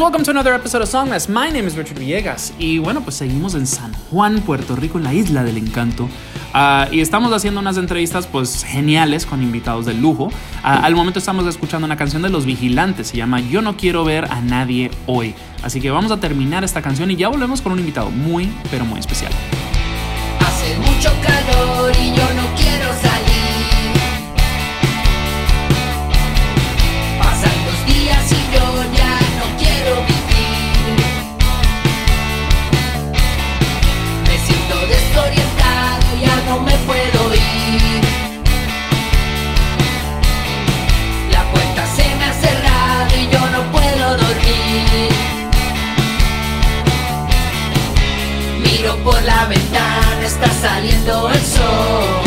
Welcome to another episode of Songmas. My name is Richard Villegas. Y bueno, pues seguimos en San Juan, Puerto Rico, la isla del encanto. Y estamos haciendo unas entrevistas pues geniales con invitados de lujo. Al momento estamos escuchando una canción de Los Vigilantes. Se llama Yo no quiero ver a nadie hoy. Así que vamos a terminar esta canción y ya volvemos con un invitado muy, pero muy especial. Hace mucho calor y yo no quiero salir. Pasan los días y yo ya no quiero vivir. Me siento desorientado, ya no me puedo ir. La puerta se me ha cerrado y yo no puedo dormir. Miro por la ventana, está saliendo el sol.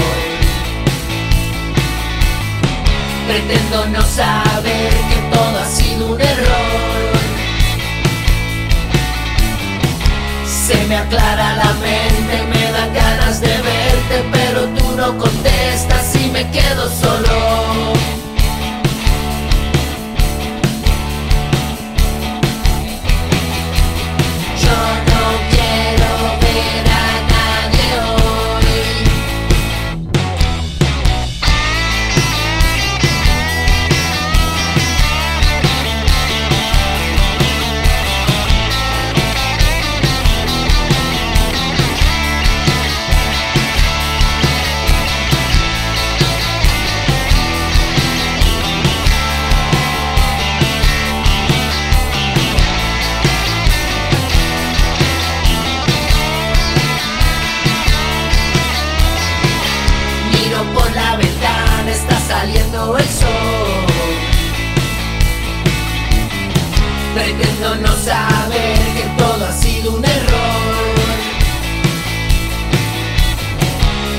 Pretendo no saber que todo ha sido un error. Se me aclara la mente, me dan ganas de verte, pero tú no contestas y me quedo solo. Yo no quiero ver a saliendo el sol. Pretendo no saber que todo ha sido un error.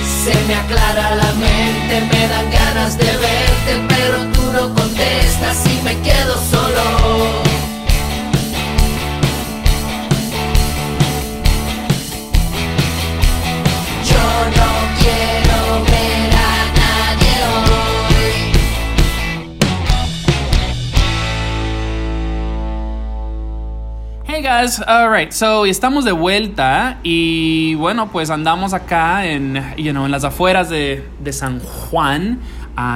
Se me aclara la mente, me dan ganas de verte, pero tú no contestas y me quedo solo. Yo no quiero ver. Hey guys, alright, so estamos de vuelta y bueno, pues andamos acá en las afueras de San Juan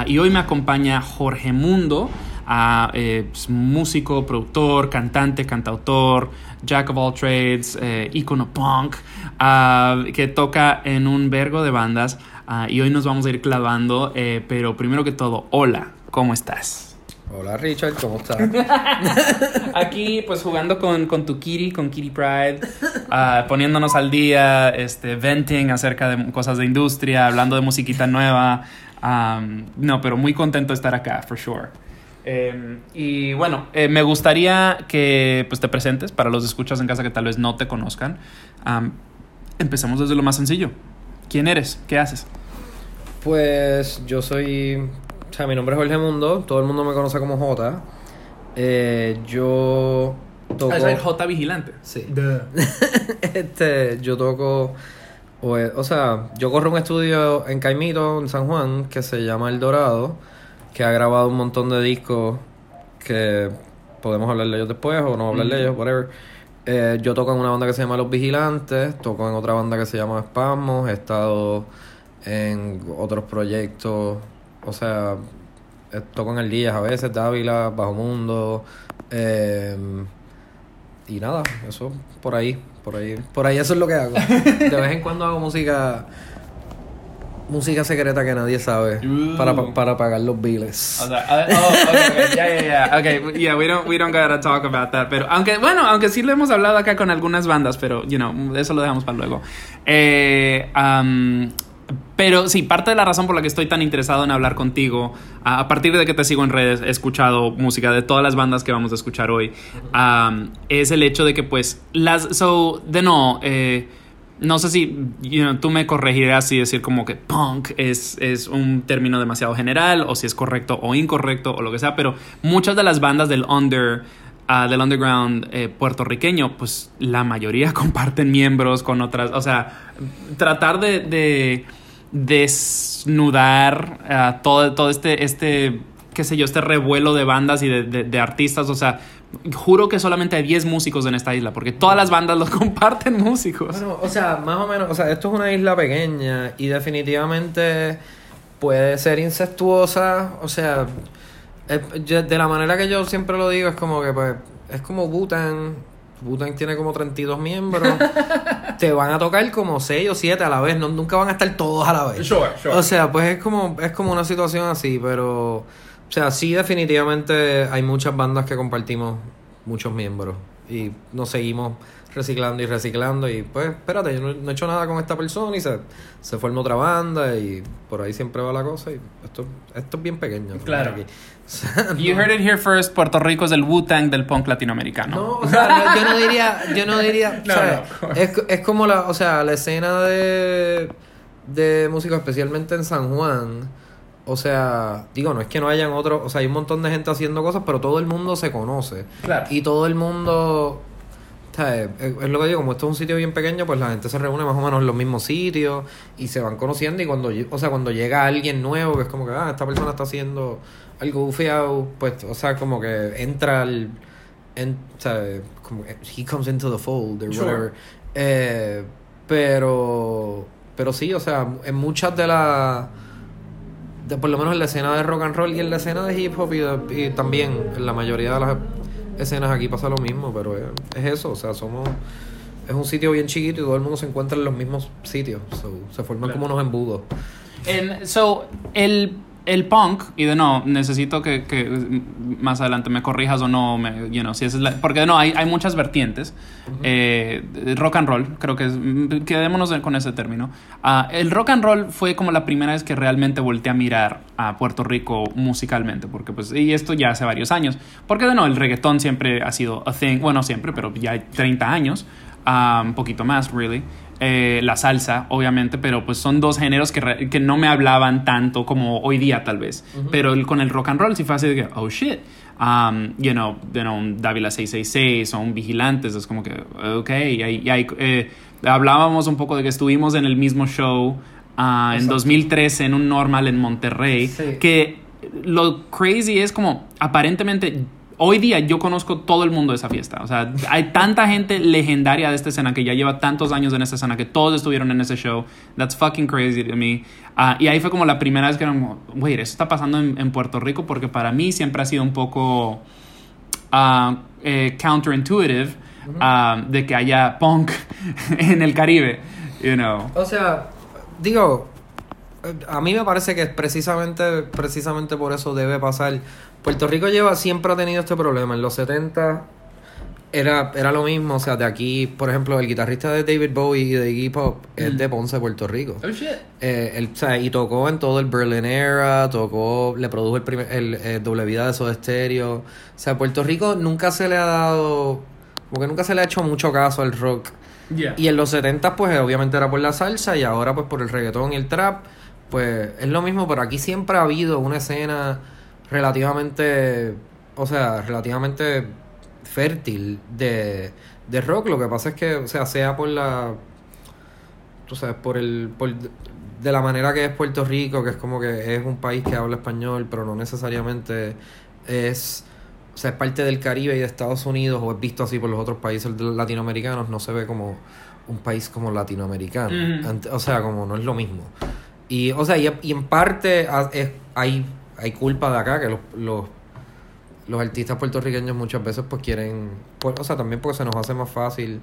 y hoy me acompaña Jorge Mundo, músico, productor, cantante, cantautor, jack of all trades, ícono punk, que toca en un vergo de bandas y hoy nos vamos a ir clavando, pero primero que todo, hola, ¿cómo estás? Hola Richard, ¿cómo estás? Aquí pues jugando con Kitty Pride, poniéndonos al día, venting acerca de cosas de industria, hablando de musiquita nueva. No, pero muy contento de estar acá, for sure. Y bueno, me gustaría que pues te presentes para los escuchas en casa que tal vez no te conozcan. Empezamos desde lo más sencillo. ¿Quién eres? ¿Qué haces? Pues yo soy... O sea, mi nombre es Jorge Mundo, todo el mundo me conoce como Jota. Yo toco... ¿Es el Jota Vigilante? Sí. Yo toco... O sea, yo corro un estudio en Caimito, en San Juan, que se llama El Dorado, que ha grabado un montón de discos que podemos hablar de ellos después o no hablar de ellos, whatever. Yo toco en una banda que se llama Los Vigilantes, toco en otra banda que se llama Espasmos, he estado en otros proyectos... O sea, toco en Ardillas a veces, Dávila, Bajo Mundo, Y nada, eso por ahí eso es lo que hago. De vez en cuando hago música secreta que nadie sabe para pagar los biles. I was like, okay, yeah. We don't gotta talk about that. Pero aunque sí lo hemos hablado acá con algunas bandas, pero you know, eso lo dejamos para luego. Pero sí, parte de la razón por la que estoy tan interesado en hablar contigo, a partir de que te sigo en redes, he escuchado música de todas las bandas que vamos a escuchar hoy, es el hecho de que pues no sé si tú me corregirás y decir como que punk es un término demasiado general, o si es correcto o incorrecto o lo que sea, pero muchas de las bandas del underground puertorriqueño, pues la mayoría comparten miembros con otras. O sea, tratar de desnudar todo este qué sé yo, este revuelo de bandas y de artistas. O sea, juro que solamente hay 10 músicos en esta isla, porque todas las bandas los comparten músicos. Bueno, o sea, más o menos, o sea, esto es una isla pequeña y definitivamente puede ser incestuosa. O sea, de la manera que yo siempre lo digo, es como que pues es como Butan tiene como 32 miembros. Te van a tocar como 6 o 7 a la vez, no, nunca van a estar todos a la vez. Sure. O sea, pues es como una situación así, pero o sea, sí, definitivamente hay muchas bandas que compartimos muchos miembros y nos seguimos reciclando y pues espérate, yo no he hecho nada con esta persona y se forma otra banda y por ahí siempre va la cosa, y esto es bien pequeño. Claro. Aquí. O sea, you heard it here first. Puerto Rico es el Wu-Tang del punk latinoamericano. No, o sea, yo no diría no, ¿sabes? No. Es como la, o sea, la escena de músicos, especialmente en San Juan. O sea, digo, no es que no hayan otros, o sea, hay un montón de gente haciendo cosas, pero todo el mundo se conoce. Claro. Y todo el mundo, es lo que digo, como esto es un sitio bien pequeño, pues la gente se reúne más o menos en los mismos sitios y se van conociendo, y cuando llega alguien nuevo que es como que esta persona está haciendo algo bufiado, pues o sea, como que entra como he comes into the fold or whatever. Sure. Pero sí, o sea, en muchas de las por lo menos en la escena de rock and roll y en la escena de hip hop y también en la mayoría de las escenas aquí pasa lo mismo, pero es eso, o sea, es un sitio bien chiquito y todo el mundo se encuentra en los mismos sitios, so, se forman como unos embudos. El punk, y de no, necesito que más adelante me corrijas o no, si es porque hay muchas vertientes. Uh-huh. Rock and roll, creo que quedémonos con ese término. El rock and roll fue como la primera vez que realmente volteé a mirar a Puerto Rico musicalmente, porque pues, y esto ya hace varios años, porque de no, el reggaetón siempre ha sido a thing, bueno, siempre, pero ya hay 30 años, un poquito más, really. La salsa, obviamente, pero pues son dos géneros que no me hablaban tanto como hoy día, tal vez. Uh-huh. Pero con el rock and roll sí fue así de que, oh shit, un Dávila 666 o un Vigilantes, es como que, ok. Y hablábamos un poco de que estuvimos en el mismo show en 2013 en un Normal en Monterrey. Sí. Que lo crazy es como, aparentemente, hoy día yo conozco todo el mundo de esa fiesta. O sea, hay tanta gente legendaria de esta escena que ya lleva tantos años en esta escena que todos estuvieron en ese show. That's fucking crazy to me. Y ahí fue como la primera vez que era como, wait, eso está pasando en Puerto Rico, porque para mí siempre ha sido un poco counterintuitive de que haya punk en el Caribe, you know. O sea, digo, a mí me parece que precisamente por eso debe pasar. Puerto Rico siempre ha tenido este problema. En los 70 era lo mismo. O sea, de aquí, por ejemplo, el guitarrista de David Bowie y de Iggy Pop es de Ponce, Puerto Rico. Oh, shit. Y tocó en todo el Berlin Era, le produjo el Doble Vida de Soda Stereo. O sea, Puerto Rico nunca se le ha dado, porque nunca se le ha hecho mucho caso al rock. Yeah. Y en los 70 pues obviamente era por la salsa, y ahora pues por el reggaetón y el trap. Pues es lo mismo, pero aquí siempre ha habido una escena relativamente fértil de rock. Lo que pasa es que, o sea por la, tú sabes, de la manera que es Puerto Rico, que es como que es un país que habla español, pero no necesariamente es, o sea, es parte del Caribe y de Estados Unidos, o es visto así por los otros países latinoamericanos. No se ve como un país como latinoamericano. Mm. O sea, como no es lo mismo. Y, o sea, y en parte hay culpa de acá, que los los artistas puertorriqueños muchas veces pues quieren, pues, o sea, también porque se nos hace más fácil,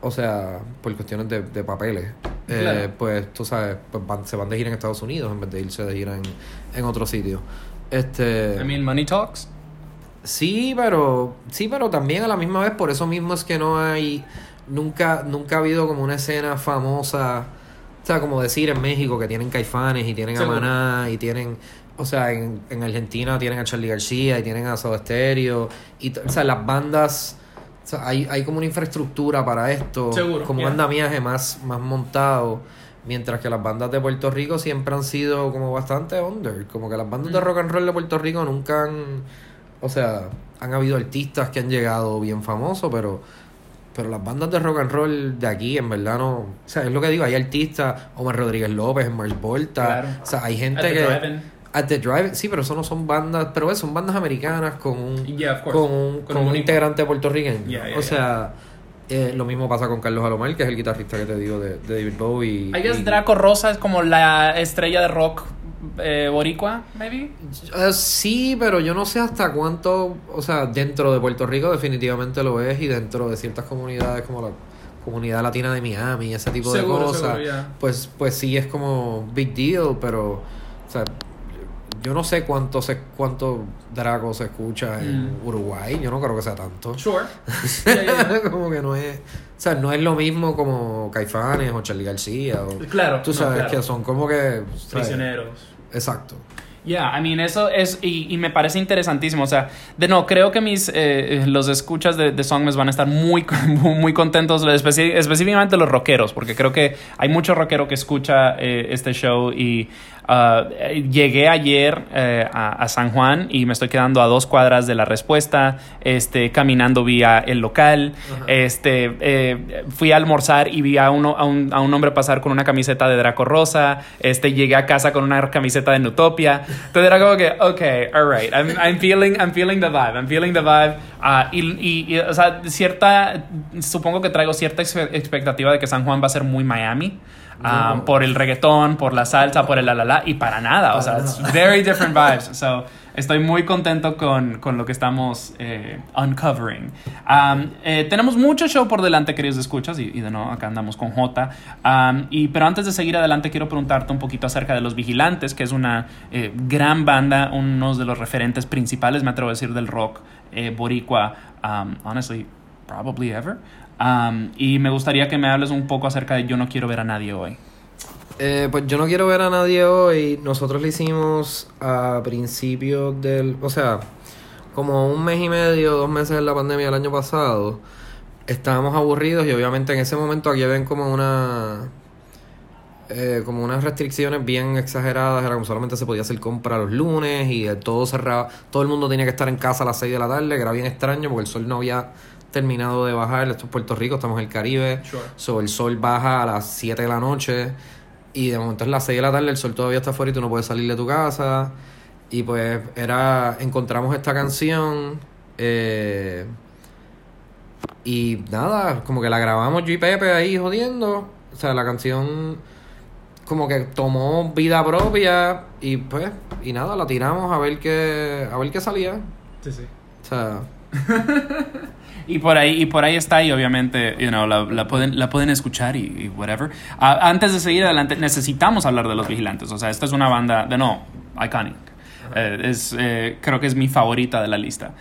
o sea, por cuestiones de papeles, claro. Pues tú sabes, pues se van de gira en Estados Unidos en vez de irse de gira en otro sitio. I mean, money talks. Sí, pero también a la misma vez, por eso mismo es que no hay, nunca ha habido como una escena famosa, o sea, como decir en México que tienen Caifanes y tienen a Maná y tienen, o sea, en Argentina tienen a Charlie García y tienen a Soda Stereo y o sea, las bandas, o sea, hay como una infraestructura para esto, seguro, como un andamiaje más montado, mientras que las bandas de Puerto Rico siempre han sido como bastante under, como que las bandas de rock and roll de Puerto Rico nunca han, o sea, han habido artistas que han llegado bien famosos, pero las bandas de rock and roll de aquí en verdad no, o sea, es lo que digo, hay artistas, Omar Rodríguez López, Mars Volta, claro. O sea, hay gente At the Drive-In, sí, pero eso no son bandas, pero eso son bandas americanas con un con un integrante puertorriqueño. O sea, lo mismo pasa con Carlos Alomar, que es el guitarrista que te digo de David Bowie. I guess Draco Rosa es como la estrella de rock boricua, maybe. Sí, pero yo no sé hasta cuánto, o sea, dentro de Puerto Rico definitivamente lo es, y dentro de ciertas comunidades como la comunidad latina de Miami, ese tipo de cosas, pues sí es como big deal, pero o sea, yo no sé cuánto Draco se escucha en Uruguay. Yo no creo que sea tanto. Sure. Yeah. Como que no es... O sea, no es lo mismo como Caifanes o Charlie García. O, claro. Tú sabes que son como que... ¿sabes? Prisioneros. Exacto. Yeah, I mean, eso es... Y me parece interesantísimo. O sea, creo que los escuchas de Songmas van a estar muy contentos, específicamente los rockeros, porque creo que hay mucho rockero que escucha este show y... llegué ayer a San Juan y me estoy quedando a 2 cuadras de La Respuesta, caminando vi a El Local, fui a almorzar y vi a un hombre pasar con una camiseta de Draco Rosa, llegué a casa con una camiseta de Nutopia, entonces era como que okay, alright, I'm feeling the vibe, y o sea, supongo que traigo cierta expectativa de que San Juan va a ser muy Miami. Por el reggaetón, por la salsa, por el la, y para nada, o sea, it's very different vibes, so estoy muy contento con lo que estamos uncovering. Tenemos mucho show por delante, queridos escuchas, y de nuevo acá andamos con Jota, pero antes de seguir adelante quiero preguntarte un poquito acerca de Los Vigilantes, que es una gran banda, unos de los referentes principales, me atrevo a decir, del rock boricua, honestly, probably ever. Y me gustaría que me hables un poco acerca de Yo no quiero ver a nadie hoy. Pues Yo no quiero ver a nadie hoy. Nosotros lo hicimos a principios del... O sea, como 1 mes y medio, 2 meses de la pandemia del año pasado. Estábamos aburridos y obviamente en ese momento aquí ven como una... como unas restricciones bien exageradas. Era como solamente se podía hacer compra los lunes y todo cerrado. Todo el mundo tenía que estar en casa a las 6 de la tarde, que era bien extraño porque el sol no había... terminado de bajar, esto es Puerto Rico, estamos en el Caribe, sure. So, el sol baja a las 7 de la noche y de momento es las 6 de la tarde, el sol todavía está afuera y tú no puedes salir de tu casa, y pues encontramos esta canción y nada, como que la grabamos yo y Pepe ahí jodiendo, o sea, la canción como que tomó vida propia y pues, y nada, la tiramos a ver qué salía. Sí, sí. O sea... Y por ahí está, y obviamente la pueden escuchar y whatever. Antes de seguir adelante necesitamos hablar de Los Vigilantes. O sea, esta es una banda de iconic. Creo que es mi favorita de la lista.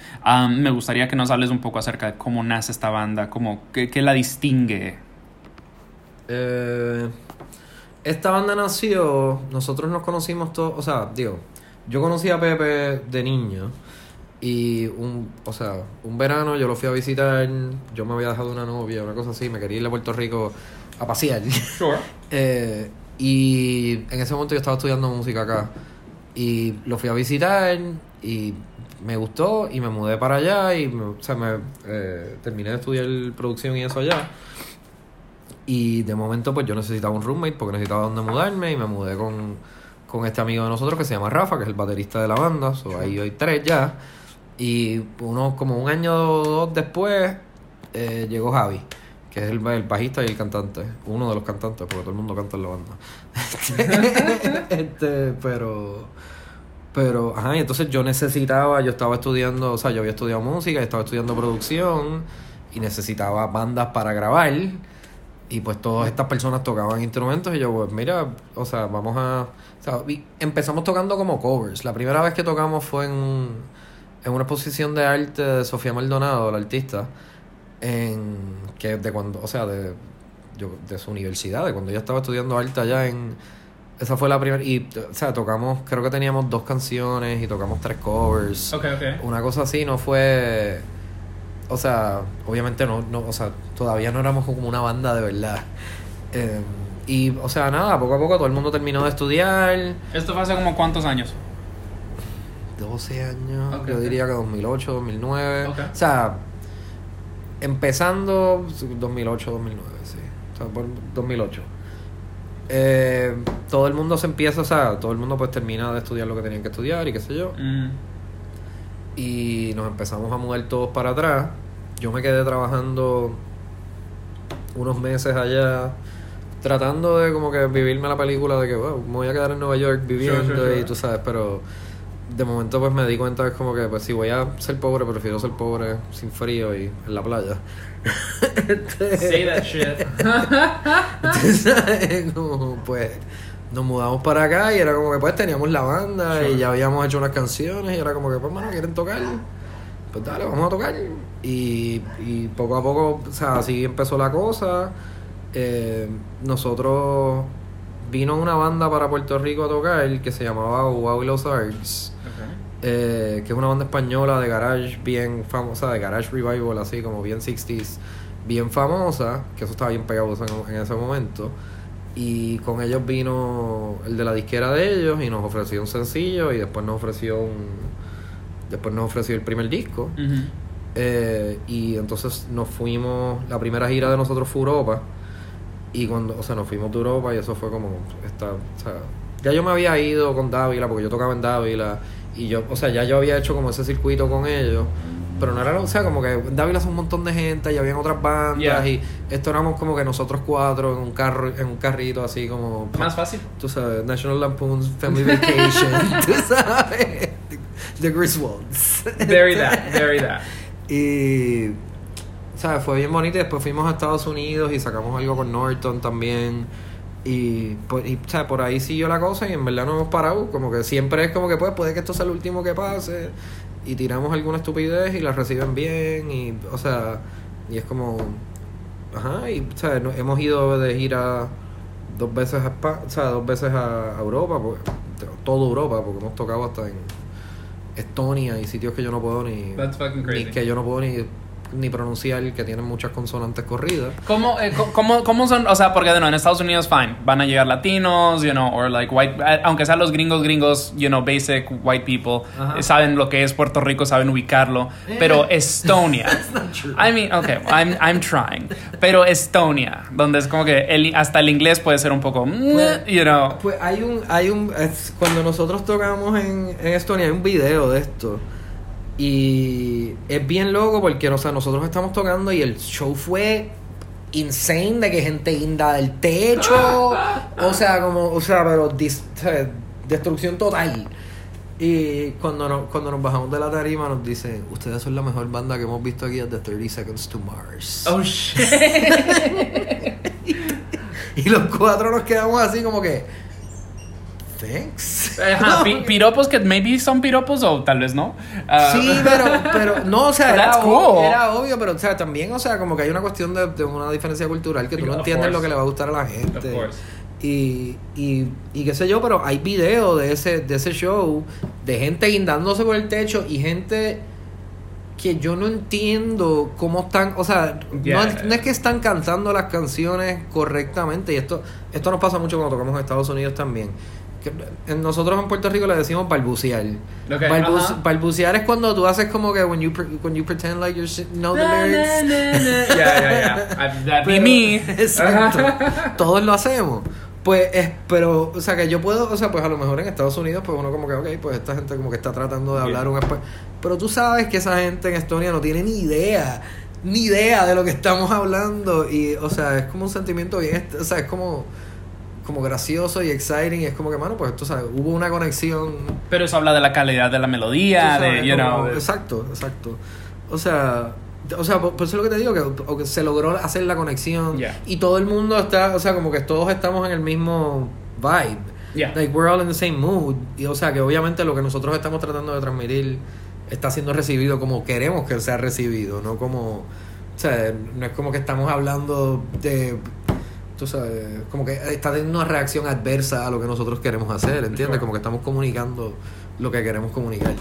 Me gustaría que nos hables un poco acerca de cómo nace esta banda, qué la distingue. Esta banda nació, nosotros nos conocimos todos, o sea, yo conocí a Pepe de niño. Y un verano yo lo fui a visitar, yo me había dejado una novia, una cosa así, me quería ir a Puerto Rico a pasear. Sure. Y en ese momento yo estaba estudiando música acá. Y lo fui a visitar y me gustó y me mudé para allá y terminé de estudiar producción y eso allá. Y de momento pues yo necesitaba un roommate porque necesitaba dónde mudarme y me mudé con este amigo de nosotros que se llama Rafa, que es el baterista de la banda, so, ahí hoy 3 ya. Y como 1 año o 2 después, llegó Javi, que es el bajista y el cantante. Uno de los cantantes, porque todo el mundo canta en la banda. Pero, ajá, y entonces yo necesitaba, yo estaba estudiando, o sea, yo había estudiado música, yo estaba estudiando producción y necesitaba bandas para grabar. Y pues todas estas personas tocaban instrumentos y yo, pues mira, o sea, vamos a... O sea, empezamos tocando como covers. La primera vez que tocamos fue en una exposición de arte de Sofía Maldonado, la artista, que de cuando, o sea, de su universidad, de cuando yo estaba estudiando arte allá en... Esa fue la primera... Y, o sea, tocamos... Creo que teníamos 2 canciones y tocamos 3 covers. Okay. Una cosa así, no fue... O sea, obviamente no, o sea, todavía no éramos como una banda de verdad. Y, o sea, nada, poco a poco todo el mundo terminó de estudiar. ¿Esto fue hace como cuántos años? 12 años, okay, yo diría que 2008, 2009. Okay. O sea, empezando 2008, 2009, sí. O sea, por 2008. Todo el mundo se empieza, o sea, todo el mundo pues termina de estudiar lo que tenían que estudiar y qué sé yo. Y nos empezamos a mudar todos para atrás. Yo me quedé trabajando unos meses allá, tratando de como que vivirme la película de que me voy a quedar en Nueva York viviendo, y tú sabes, pero de momento pues me di cuenta que es como que pues si voy a ser pobre, prefiero ser pobre sin frío y en la playa. Say that shit. Entonces, como, pues nos mudamos para acá y era como que pues teníamos la banda, y ya habíamos hecho unas canciones, y era como que pues mano, ¿quieren tocar? Pues dale, vamos a tocar. Y poco a poco, o sea, así empezó la cosa. Nosotros vino una banda para Puerto Rico a tocar que se llamaba Wow y Los Arts, que es una banda española de garage bien famosa, de garage revival, así como bien 60s, bien famosa, que eso estaba bien pegado en ese momento. Y con ellos vino el de la disquera de ellos y nos ofreció un sencillo, y después nos ofreció el primer disco. Y entonces nos fuimos. La primera gira de nosotros fue Europa, y cuando, o sea, nos fuimos de Europa, y eso fue como ya yo me había ido con Dávila, porque yo tocaba en Dávila, y yo, o sea, ya yo había hecho como ese circuito con ellos, pero no era, o sea, como que en Dávila es un montón de gente y habían otras bandas, y esto éramos como que nosotros 4 en un carro, en un carrito así como más fácil, tú sabes, National Lampoon's Family Vacation, tú sabes, The Griswolds, very that. Y, ¿sabes? Fue bien bonito. Y después fuimos a Estados Unidos y sacamos algo con Norton también. Y ¿sabes? Por ahí siguió la cosa, y en verdad no hemos parado. Como que siempre es como que pues puede que esto sea el último que pase, y tiramos alguna estupidez y la reciben bien. Y, o sea, y es como, ajá, y, ¿sabes? Hemos ido de gira 2 veces a España, o sea, 2 veces a Europa, toda Europa, porque hemos tocado hasta en Estonia y sitios que yo no puedo ni pronunciar, que tienen muchas consonantes corridas. ¿Cómo son? O sea, porque en Estados Unidos, fine, van a llegar latinos, you know, or like white, aunque sean los gringos, you know, basic white people, saben lo que es Puerto Rico, saben ubicarlo, pero Estonia. That's not true. I mean, okay, I'm trying. Pero Estonia, donde es como que hasta el inglés puede ser un poco, pues, you know. Pues cuando nosotros tocamos en Estonia, hay un video de esto. Y es bien loco porque, o sea, nosotros estamos tocando y el show fue insane, de que gente guinda del techo, o sea, como, o sea, pero destrucción total. Y cuando nos bajamos de la tarima nos dicen, ustedes son la mejor banda que hemos visto aquí desde 30 Seconds to Mars. Oh, shit. Y los 4 nos quedamos así como que, thanks. Ajá, piropos que maybe son piropos o tal vez no. Sí, pero no, o sea, era obvio, pero o sea, también, o sea, como que hay una cuestión de una diferencia cultural, que tú no entiendes lo que le va a gustar a la gente. Y qué sé yo, pero hay videos de ese show de gente guindándose por el techo y gente que yo no entiendo cómo están, o sea, no es que están cantando las canciones correctamente, y esto nos pasa mucho cuando tocamos en Estados Unidos también. Nosotros en Puerto Rico le decimos balbucear. Okay, balbucear es cuando tú haces como que when you pretend like you know the lyrics. Yeah. Y me. Exacto. Todos lo hacemos. Pues pero, o sea, que yo puedo, o sea, pues a lo mejor en Estados Unidos pues uno como que okay, pues esta gente como que está tratando de hablar un español, pero tú sabes que esa gente en Estonia no tiene ni idea de lo que estamos hablando, y, o sea, es como un sentimiento bien, o sea, es como como gracioso y exciting, y es como que, mano, pues tú sabes, hubo una conexión. Pero eso habla de la calidad de la melodía, sabes, de, you know. Exacto, exacto. O sea, por eso es lo que te digo, que se logró hacer la conexión, yeah. Y todo el mundo está, o sea, como que todos estamos en el mismo vibe, yeah. Like we're all in the same mood, y o sea, que obviamente lo que nosotros estamos tratando de transmitir está siendo recibido como queremos que sea recibido, no como, o sea, no es como que estamos hablando de, tú sabes, como que está teniendo una reacción adversa a lo que nosotros queremos hacer, ¿entiendes? Sure. Como que estamos comunicando lo que queremos comunicar.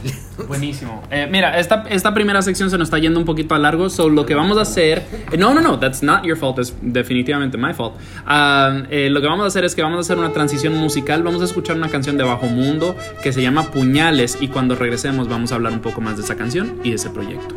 Buenísimo. Mira, esta primera sección se nos está yendo un poquito a largo, so lo que vamos a hacer... No, that's not your fault, es definitivamente my fault. Lo que vamos a hacer es que vamos a hacer una transición musical, vamos a escuchar una canción de Bajo Mundo que se llama Puñales, y cuando regresemos vamos a hablar un poco más de esa canción y de ese proyecto.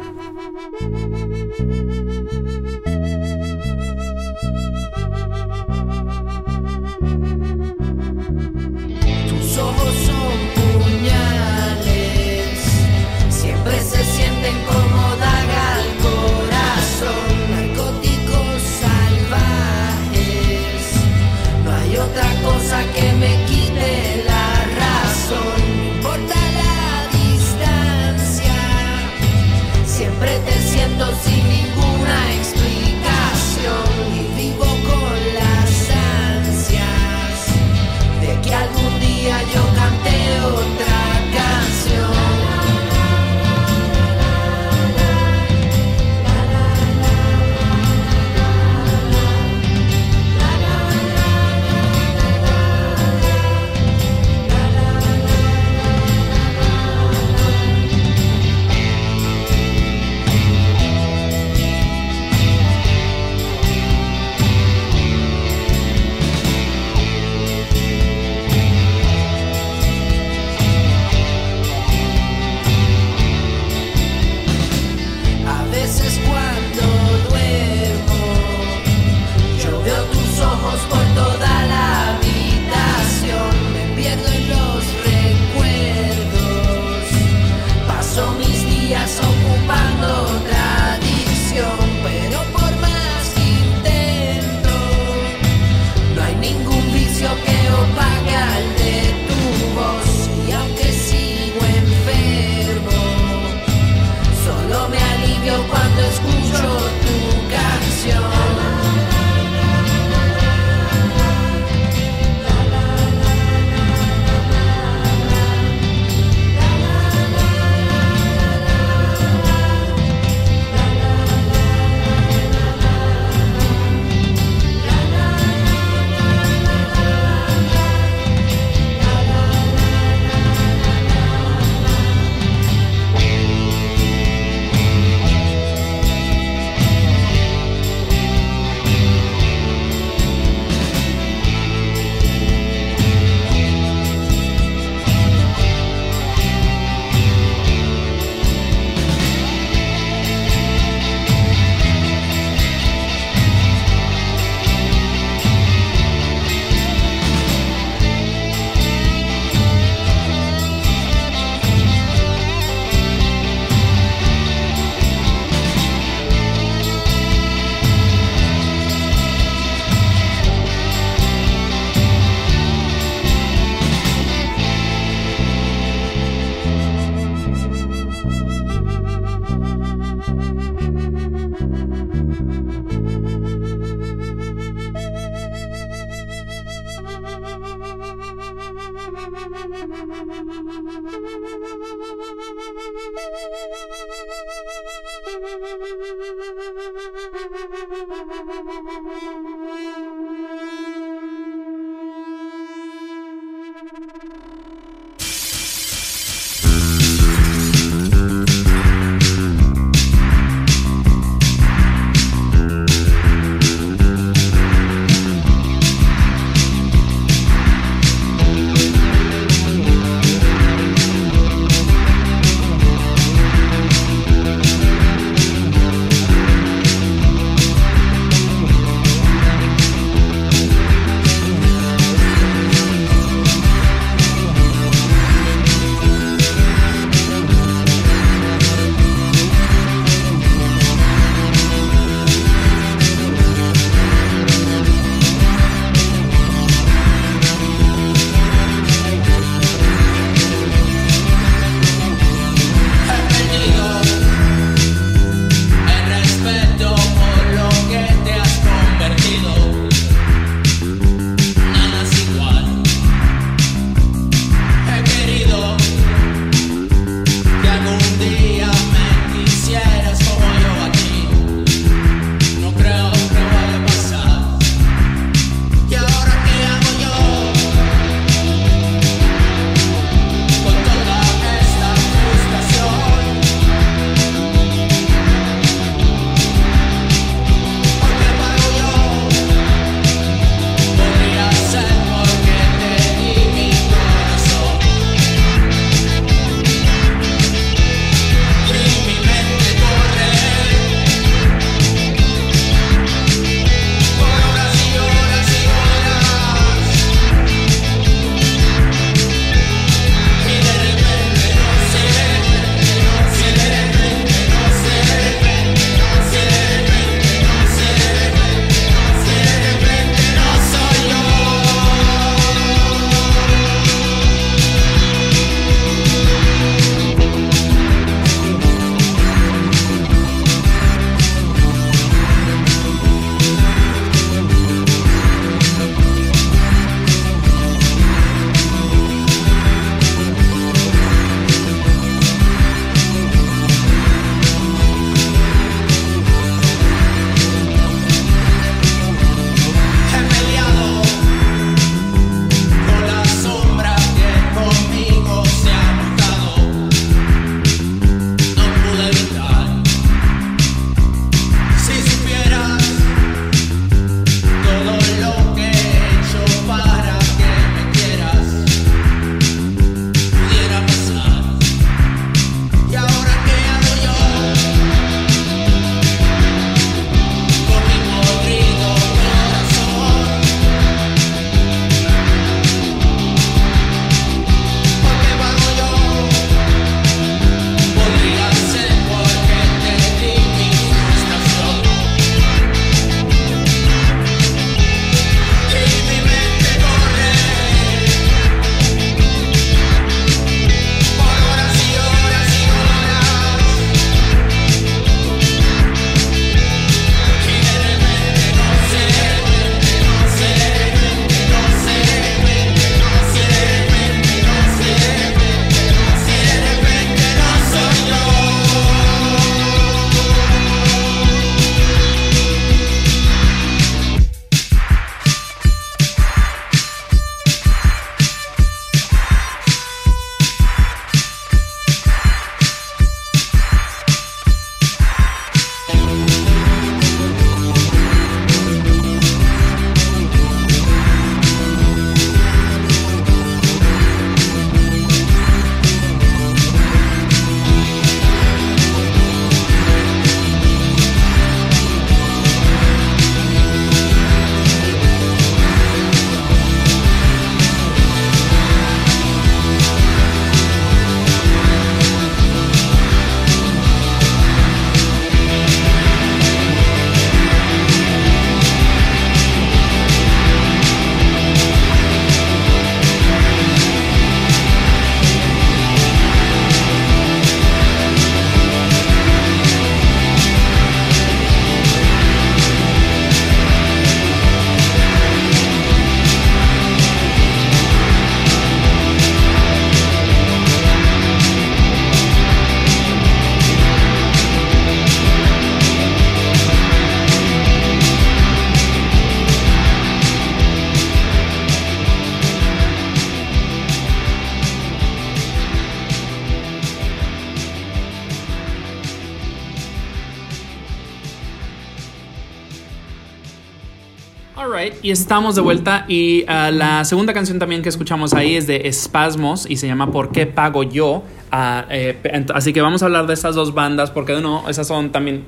Alright, y estamos de vuelta y la segunda canción también que escuchamos ahí es de Espasmos y se llama ¿Por qué pago yo? Así que vamos a hablar de estas dos bandas porque no, esas son también...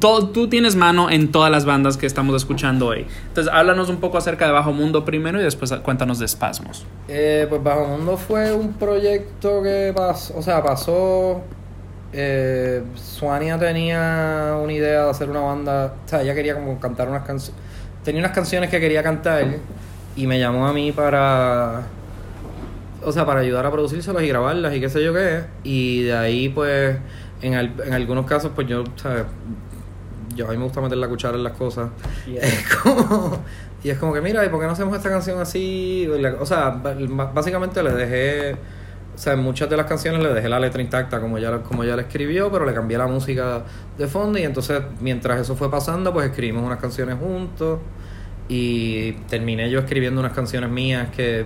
tú tienes mano en todas las bandas que estamos escuchando hoy. Entonces háblanos un poco acerca de Bajo Mundo primero y después cuéntanos de Espasmos. Pues Bajo Mundo fue un proyecto que pasó. Suania tenía una idea de hacer una banda, o sea, ella quería como cantar unas canciones, tenía unas canciones que quería cantar y me llamó a mí para ayudar a producírselas y grabarlas y qué sé yo qué, y de ahí pues en algunos casos pues yo, ¿sabes? Yo a mí me gusta meter la cuchara en las cosas, yeah. es como que mira, ¿y por qué no hacemos esta canción así? O sea, básicamente le dejé, o sea, en muchas de las canciones le dejé la letra intacta como ella la escribió, pero le cambié la música de fondo y entonces mientras eso fue pasando pues escribimos unas canciones juntos y terminé yo escribiendo unas canciones mías que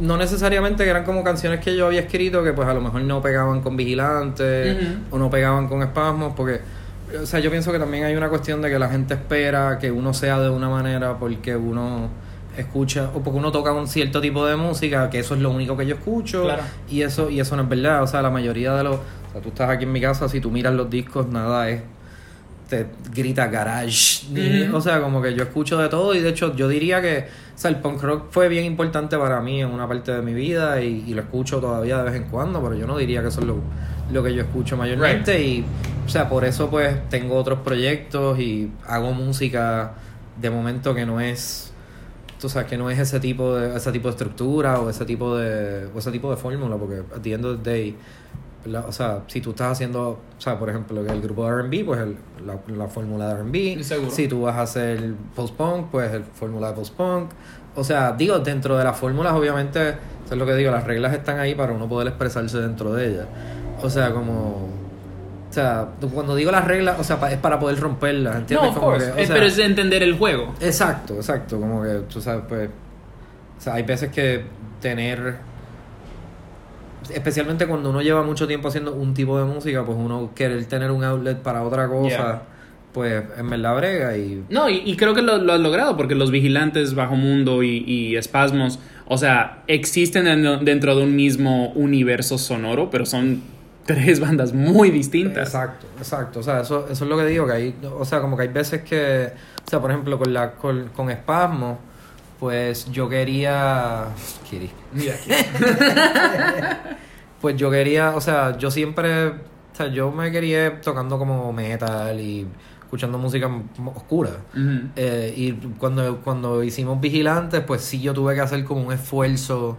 no necesariamente eran como canciones que yo había escrito, que pues a lo mejor no pegaban con Vigilante, uh-huh, o no pegaban con Espasmos, porque, o sea, yo pienso que también hay una cuestión de que la gente espera que uno sea de una manera porque uno escucha o porque uno toca un cierto tipo de música, que eso es lo único que yo escucho, claro. y eso no es verdad, o sea, la mayoría de los, o sea, tú estás aquí en mi casa, si tú miras los discos, nada es te grita garage, uh-huh, o sea, como que yo escucho de todo y de hecho yo diría que, o sea, el punk rock fue bien importante para mí en una parte de mi vida y lo escucho todavía de vez en cuando, pero yo no diría que eso es lo que yo escucho mayormente, right. Y, o sea, por eso pues tengo otros proyectos y hago música de momento que no es, tú sabes, que no es ese tipo de estructura o ese tipo de fórmula, porque at the end of the day, o sea, si tú estás haciendo, o sea, por ejemplo, el grupo de R&B, pues la fórmula de R&B. Seguro. Si tú vas a hacer post-punk, pues la fórmula de post-punk. O sea, digo, dentro de las fórmulas, obviamente, eso es lo que digo, las reglas están ahí para uno poder expresarse dentro de ellas. O sea, como... O sea, cuando digo las reglas, o sea, es para poder romperlas, ¿entiendes? No, como que, o sea, pero es de entender el juego. Exacto. Como que, tú sabes, pues... O sea, hay veces que tener... especialmente cuando uno lleva mucho tiempo haciendo un tipo de música, pues uno querer tener un outlet para otra cosa, yeah, pues en verdad brega. Y no, y creo que lo has logrado, porque Los Vigilantes, Bajo Mundo y Espasmos, o sea, existen dentro de un mismo universo sonoro, pero son tres bandas muy distintas. Exacto, o sea, eso es lo que digo, que hay, o sea, como que hay veces que, o sea, por ejemplo, con Espasmos, pues yo quería... pues yo quería... O sea, yo siempre... O sea, yo me quería tocando como metal y escuchando música oscura. Uh-huh. Y cuando hicimos Vigilantes, pues sí yo tuve que hacer como un esfuerzo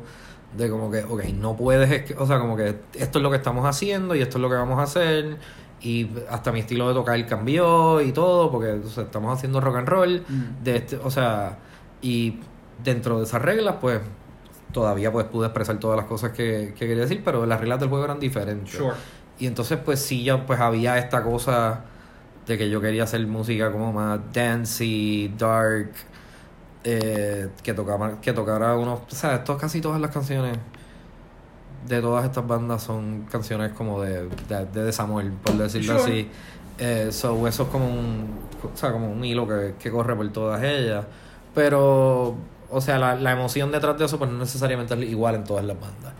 de como que... Ok, no puedes... O sea, como que esto es lo que estamos haciendo y esto es lo que vamos a hacer. Y hasta mi estilo de tocar cambió y todo, porque, o sea, estamos haciendo rock and roll. Uh-huh. O sea... Y dentro de esas reglas, pues, todavía pues pude expresar todas las cosas que quería decir, pero las reglas del juego eran diferentes. Sure. Y entonces, pues, sí, ya pues había esta cosa de que yo quería hacer música como más dancey, dark, que tocara unos... O sea, casi todas las canciones de todas estas bandas son canciones como de desamor, por decirlo sure así. So, eso es como un hilo que corre por todas ellas. Pero, o sea, la emoción detrás de eso pues no necesariamente es igual en todas las bandas.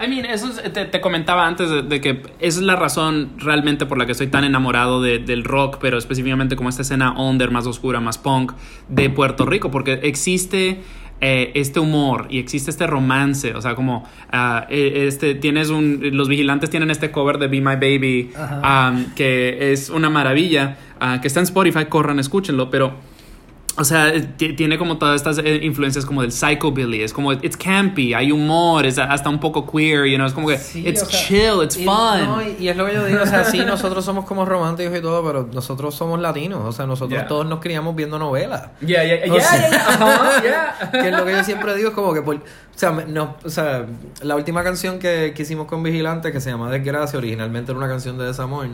I mean, eso es, te comentaba antes de que esa es la razón realmente por la que estoy tan enamorado del rock, pero específicamente como esta escena under, más oscura, más punk de Puerto Rico, porque existe... este humor y existe este romance, o sea, como Los Vigilantes tienen este cover de Be My Baby, que es una maravilla, que está en Spotify, corran, escúchenlo, pero o sea, tiene como todas estas influencias como del psychobilly, es como it's campy, hay humor, es hasta un poco queer, you know, es como que sí, it's chill, it's fun. No, y es lo que yo digo, o sea, sí, nosotros somos como románticos y todo, pero nosotros somos latinos, o sea, nosotros yeah todos nos criamos viendo novelas. Yeah. Que es lo que yo siempre digo, es como que la última canción que hicimos con Vigilante, que se llama Desgracia, originalmente era una canción de desamor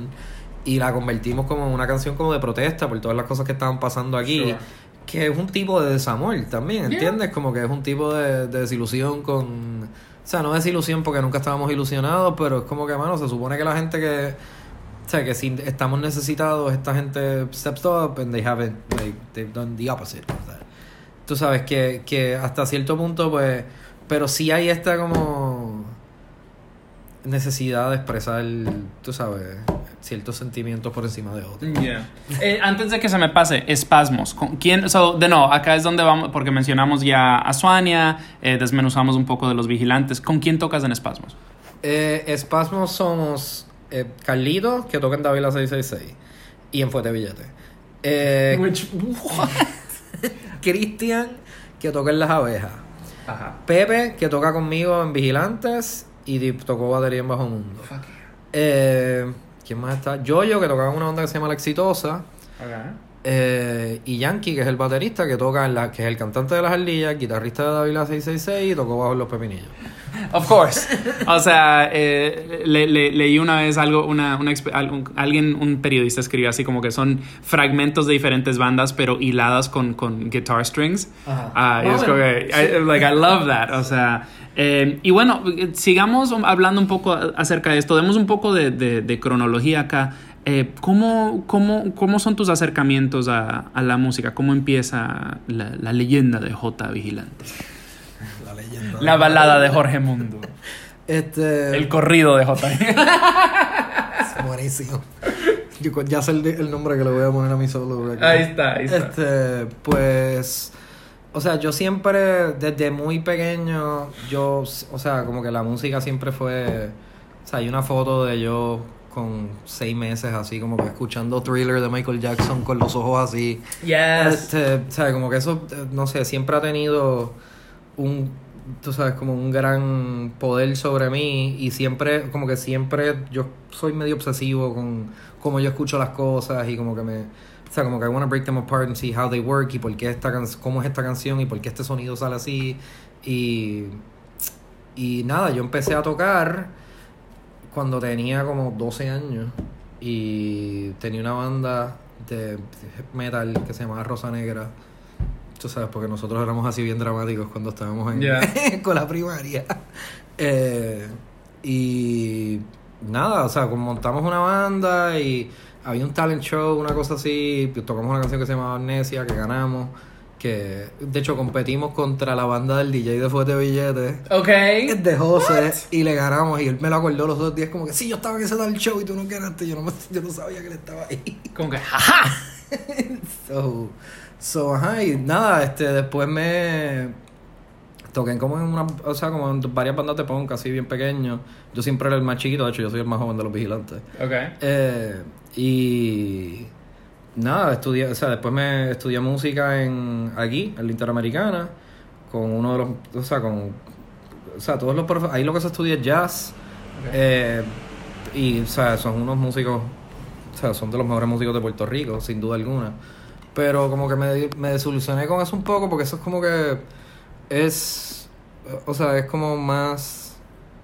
y la convertimos como en una canción como de protesta por todas las cosas que estaban pasando aquí. Sure. Que es un tipo de desamor también, ¿entiendes? Yeah. Como que es un tipo de desilusión con... O sea, no desilusión porque nunca estábamos ilusionados, pero es como que, mano, se supone que la gente que... O sea, que si estamos necesitados, esta gente steps up and they haven't, like, they've done the opposite of that. Tú sabes que hasta cierto punto, pues, pero sí hay esta como necesidad de expresar, tú sabes, ciertos sentimientos por encima de otros. Yeah. Antes de que se me pase, Espasmos. ¿Con quién? So, de no, acá es donde vamos, porque mencionamos ya a Suania, desmenuzamos un poco de Los Vigilantes. ¿Con quién tocas en Espasmos? Espasmos somos Carlitos, que toca en Dávila 666, y en Fuerte Billete. Cristian, que toca en Las Abejas. Ajá. Pepe, que toca conmigo en Vigilantes y tocó batería en Bajo Mundo. Fuck yeah. ¿Quién más está? Yoyo, que tocaba en una banda que se llama La Exitosa. Okay. Y Yankee, que es el baterista, que toca en la, que es el cantante de Las Ardillas, guitarrista de Dávila 666 y tocó bajo Los Pepinillos. Of course. O sea, leí una vez algo, un periodista escribió así como que son fragmentos de diferentes bandas pero hiladas con guitar strings. Y es como que I love that. O sea, y bueno, sigamos hablando un poco acerca de esto. Demos un poco de cronología acá. ¿Cómo son tus acercamientos a la música? ¿Cómo empieza la leyenda de Jota Vigilante? La balada de Jorge Mundo. El corrido de Jota. Es buenísimo. Yo ya sé el nombre que le voy a poner a mi solo. Ahí está. Pues, o sea, yo siempre, desde muy pequeño, o sea, como que la música siempre fue. O sea, hay una foto de yo con 6 meses así como que escuchando Thriller de Michael Jackson con los ojos así. Yes. O sea, como que eso, no sé, siempre ha tenido tú sabes, como un gran poder sobre mí, y siempre, como que siempre yo soy medio obsesivo con cómo yo escucho las cosas y como que o sea, como que I want to break them apart and see how they work y por qué cómo es esta canción y por qué este sonido sale así y nada, yo empecé a tocar cuando tenía como 12 años y tenía una banda de metal que se llamaba Rosa Negra. Tú sabes, porque nosotros éramos así bien dramáticos cuando estábamos con la primaria. Y nada, o sea, montamos una banda y había un talent show, una cosa así. Tocamos una canción que se llamaba Amnesia, que ganamos. Que de hecho competimos contra la banda del DJ de Fuerte Billete. Okay. De José. Y le ganamos. Y él me lo acordó los otros días, como que sí, yo estaba en ese talent show y tú no ganaste. Yo no sabía que él estaba ahí. Como que ¡jaja! So, ajá, y nada, después me toqué como en o sea, como en varias bandas de punk, así bien pequeño. Yo siempre era el más chiquito, de hecho, yo soy el más joven de Los Vigilantes. Okay. Y nada, estudié, o sea, después me estudié música en la Interamericana, con uno de los, o sea, todos los profesores, ahí lo que se estudia es jazz. Okay. Y, o sea, son unos músicos, o sea, son de los mejores músicos de Puerto Rico, sin duda alguna. Pero como que me desilusioné con eso un poco, porque eso es como que o sea, es como más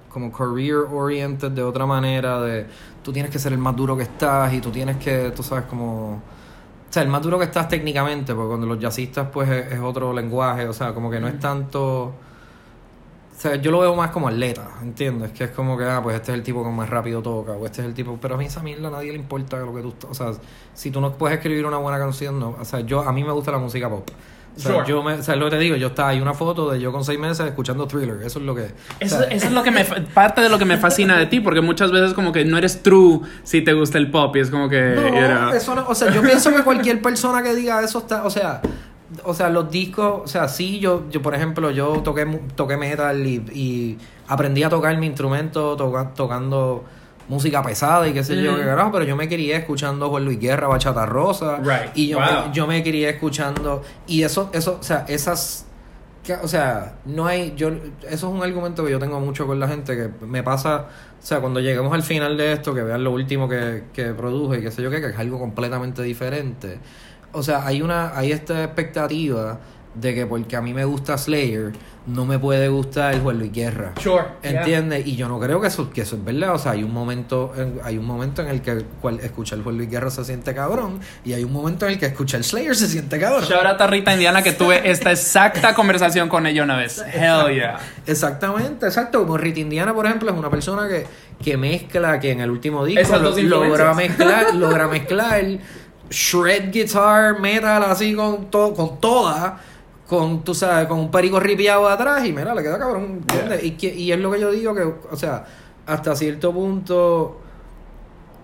como career oriented de otra manera, de tú tienes que ser el más duro que estás y tú tienes que, tú sabes, como, o sea, el más duro que estás técnicamente, porque cuando los jazzistas pues es otro lenguaje, o sea, como que no es tanto. O sea, yo lo veo más como atleta, ¿entiendes? Que es como que, pues este es el tipo que más rápido toca, o este es el tipo. Pero a mí esa mierda a nadie le importa lo que tú. O sea, si tú no puedes escribir una buena canción, no. O sea, a mí me gusta la música pop. O sea, sure. O sea, lo que te digo, hay una foto de yo con 6 meses escuchando Thriller. Eso es lo que. Eso es lo que parte de lo que me fascina de ti, porque muchas veces como que no eres true si te gusta el pop, y es como que. No, eso no. O sea, yo pienso que cualquier persona que diga eso está. O sea, los discos, o sea, sí, yo por ejemplo, yo toqué metal y aprendí a tocar mi instrumento tocando música pesada y qué sé yo qué carajo, pero yo me crié escuchando Juan Luis Guerra, Bachata Rosa, right. Y yo me crié escuchando, y eso, o sea, esas, o sea, no hay, eso es un argumento que yo tengo mucho con la gente, que me pasa, o sea, cuando lleguemos al final de esto, que vean lo último que produje y qué sé yo qué, que es algo completamente diferente. O sea, hay esta expectativa de que porque a mí me gusta Slayer, no me puede gustar el Juan Luis Guerra. Sure. ¿Entiendes? Yeah. Y yo no creo que eso es verdad. O sea, hay un momento en el que escuchar el Juan Luis Guerra se siente cabrón, y hay un momento en el que escuchar Slayer se siente cabrón. Shout out a Rita Indiana, que tuve esta exacta conversación con ella una vez. Hell yeah. Exactamente, exacto. Como Rita Indiana, por ejemplo, es una persona que mezcla, que en el último disco logra mezclar shred guitar, metal, así con toda, tú sabes, con un perico ripiado atrás, y mira, le queda cabrón, ¿entiendes? Yeah. Y es lo que yo digo, que, o sea, hasta cierto punto, o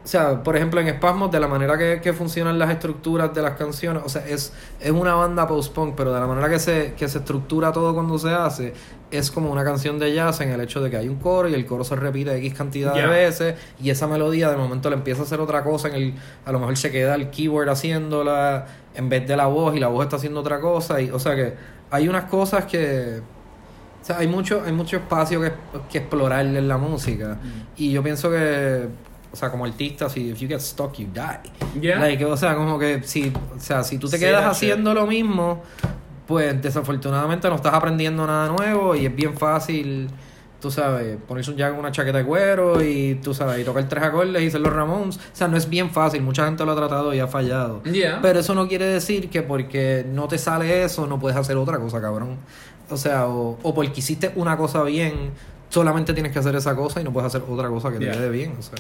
sea, por ejemplo, en Espasmos, de la manera que funcionan las estructuras de las canciones, o sea, es una banda post-punk, pero de la manera que se estructura todo cuando se hace, es como una canción de jazz, en el hecho de que hay un coro y el coro se repite X cantidad de veces, y esa melodía de momento le empieza a hacer otra cosa, a lo mejor se queda el keyboard haciéndola en vez de la voz, y la voz está haciendo otra cosa, y o sea que hay unas cosas que, o sea, hay mucho espacio que explorar en la música, y yo pienso que, o sea, como artista, si if you get stuck, you die. Yeah. Like, o sea, como que si tú te quedas haciendo lo mismo, pues desafortunadamente no estás aprendiendo nada nuevo, y es bien fácil, tú sabes, ponerse un jack en una chaqueta de cuero y tú sabes, y tocar tres acordes y hacer los Ramones. O sea, no es bien fácil, mucha gente lo ha tratado y ha fallado. Yeah. Pero eso no quiere decir que porque no te sale eso no puedes hacer otra cosa, cabrón. O sea, o porque hiciste una cosa bien, solamente tienes que hacer esa cosa y no puedes hacer otra cosa que te quede bien. O sea,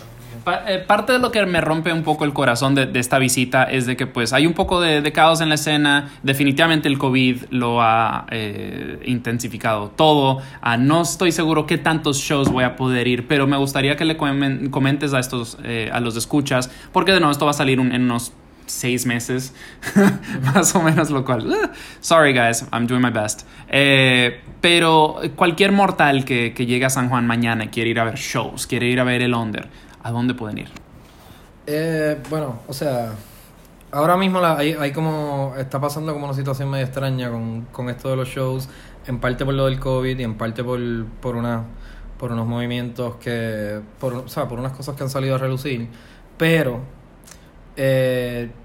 parte de lo que me rompe un poco el corazón de esta visita es de que pues hay un poco de caos en la escena. Definitivamente el COVID lo ha intensificado todo. No estoy seguro qué tantos shows voy a poder ir, pero me gustaría que le comentes a estos a los escuchas, porque de nuevo esto va a salir en unos 6 meses más o menos, lo cual sorry guys, I'm doing my best, pero cualquier mortal que llegue a San Juan mañana y quiere ir a ver shows, quiere ir a ver el under, ¿a dónde pueden ir? Bueno, o sea, ahora mismo hay como está pasando como una situación medio extraña con esto de los shows, en parte por lo del COVID y en parte por unos movimientos que, o sea, por unas cosas que han salido a relucir, pero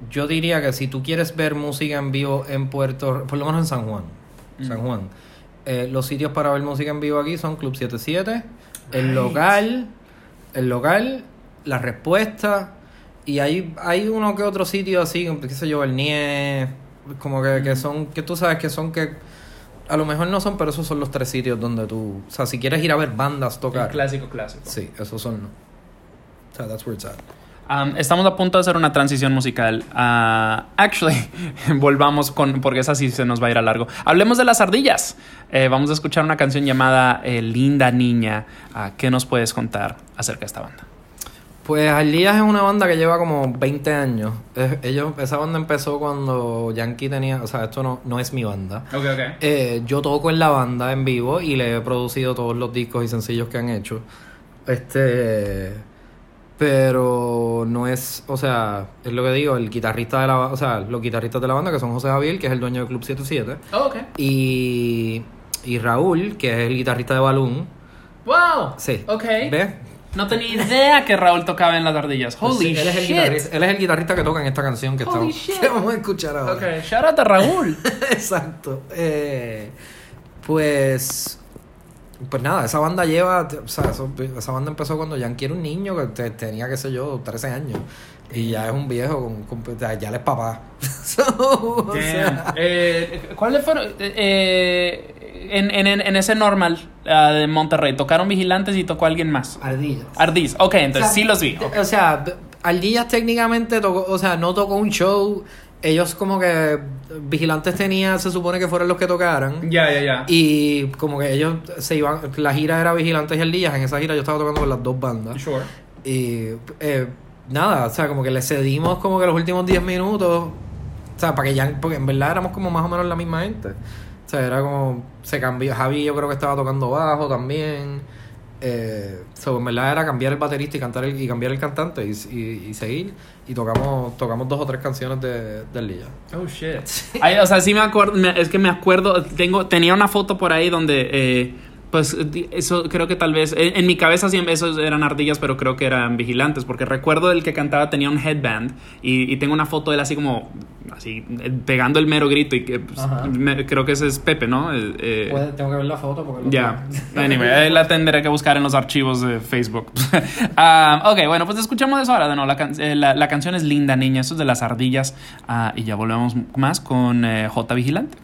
yo diría que si tú quieres ver música en vivo en por lo menos en San Juan, los sitios para ver música en vivo aquí son Club 77, El Local, La Respuesta, y hay uno que otro sitio así, qué sé yo, el Nie, como que son, que tú sabes que son, que a lo mejor no son, pero esos son los 3 sitios donde tú, o sea, si quieres ir a ver bandas tocar. El clásico. Sí, esos son. O sea, that's where it's at. Estamos a punto de hacer una transición musical. Volvamos porque esa sí se nos va a ir a largo. Hablemos de Las Ardillas. Vamos a escuchar una canción llamada Linda Niña. ¿Qué nos puedes contar acerca de esta banda? Pues Ardillas es una banda que lleva como 20 años. Esa banda empezó cuando Yankee tenía... O sea, esto no es mi banda. Okay. Yo toco en la banda en vivo y le he producido todos los discos y sencillos que han hecho. Pero no es, o sea, es lo que digo, el guitarrista de la banda, o sea, los guitarristas de la banda, que son José Javier, que es el dueño del Club 77. Oh, okay. Y Raúl, que es el guitarrista de Balloon. ¡Wow! Sí. Okay. ¿Ves? No tenía idea que Raúl tocaba en Las Ardillas. ¡Holy shit! Él es el guitarrista que toca en esta canción que vamos a escuchar ahora. Ok, shout out a Raúl. Exacto. Pues nada, esa banda lleva... O sea, esa banda empezó cuando Yankee era un niño que tenía, qué sé yo, 13 años. Y ya es un viejo, ya él es papá. O sea, ¿cuáles fueron? En ese Normal de Monterrey, ¿tocaron Vigilantes y tocó alguien más? Ardillas. Ok, entonces sí los vi. Okay. O sea, Ardillas técnicamente tocó... O sea, no tocó un show... Ellos como que... Vigilantes tenía... Se supone que fueran los que tocaran. Ya. Y como que ellos se iban... La gira era Vigilantes y Ardillas. En esa gira yo estaba tocando con las dos bandas. Sure. Y... nada, o sea, como que le cedimos como que los últimos 10 minutos. O sea, para que ya... Porque en verdad éramos como más o menos la misma gente. O sea, era como... Se cambió... Javi yo creo que estaba tocando bajo también. En verdad era cambiar el baterista y cambiar el cantante y seguir, y tocamos 2 o 3 canciones de Lilla. Oh shit. Sí. Ay, o sea, sí me acuerdo, es que me acuerdo, tenía una foto por ahí donde Pues eso creo que tal vez... En mi cabeza siempre esos eran ardillas, pero creo que eran vigilantes. Porque recuerdo el que cantaba tenía un headband. Y tengo una foto de él así como... Así, pegando el mero grito. Y que, pues, creo que ese es Pepe, ¿no? Pues, tengo que ver la foto porque... Ya. Yeah. Anyway, la tendré que buscar en los archivos de Facebook. Ok, bueno, pues escuchemos eso ahora de nuevo. La canción es Linda Niña. Eso es de Las Ardillas. Y ya volvemos más con Jota Vigilante.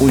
Un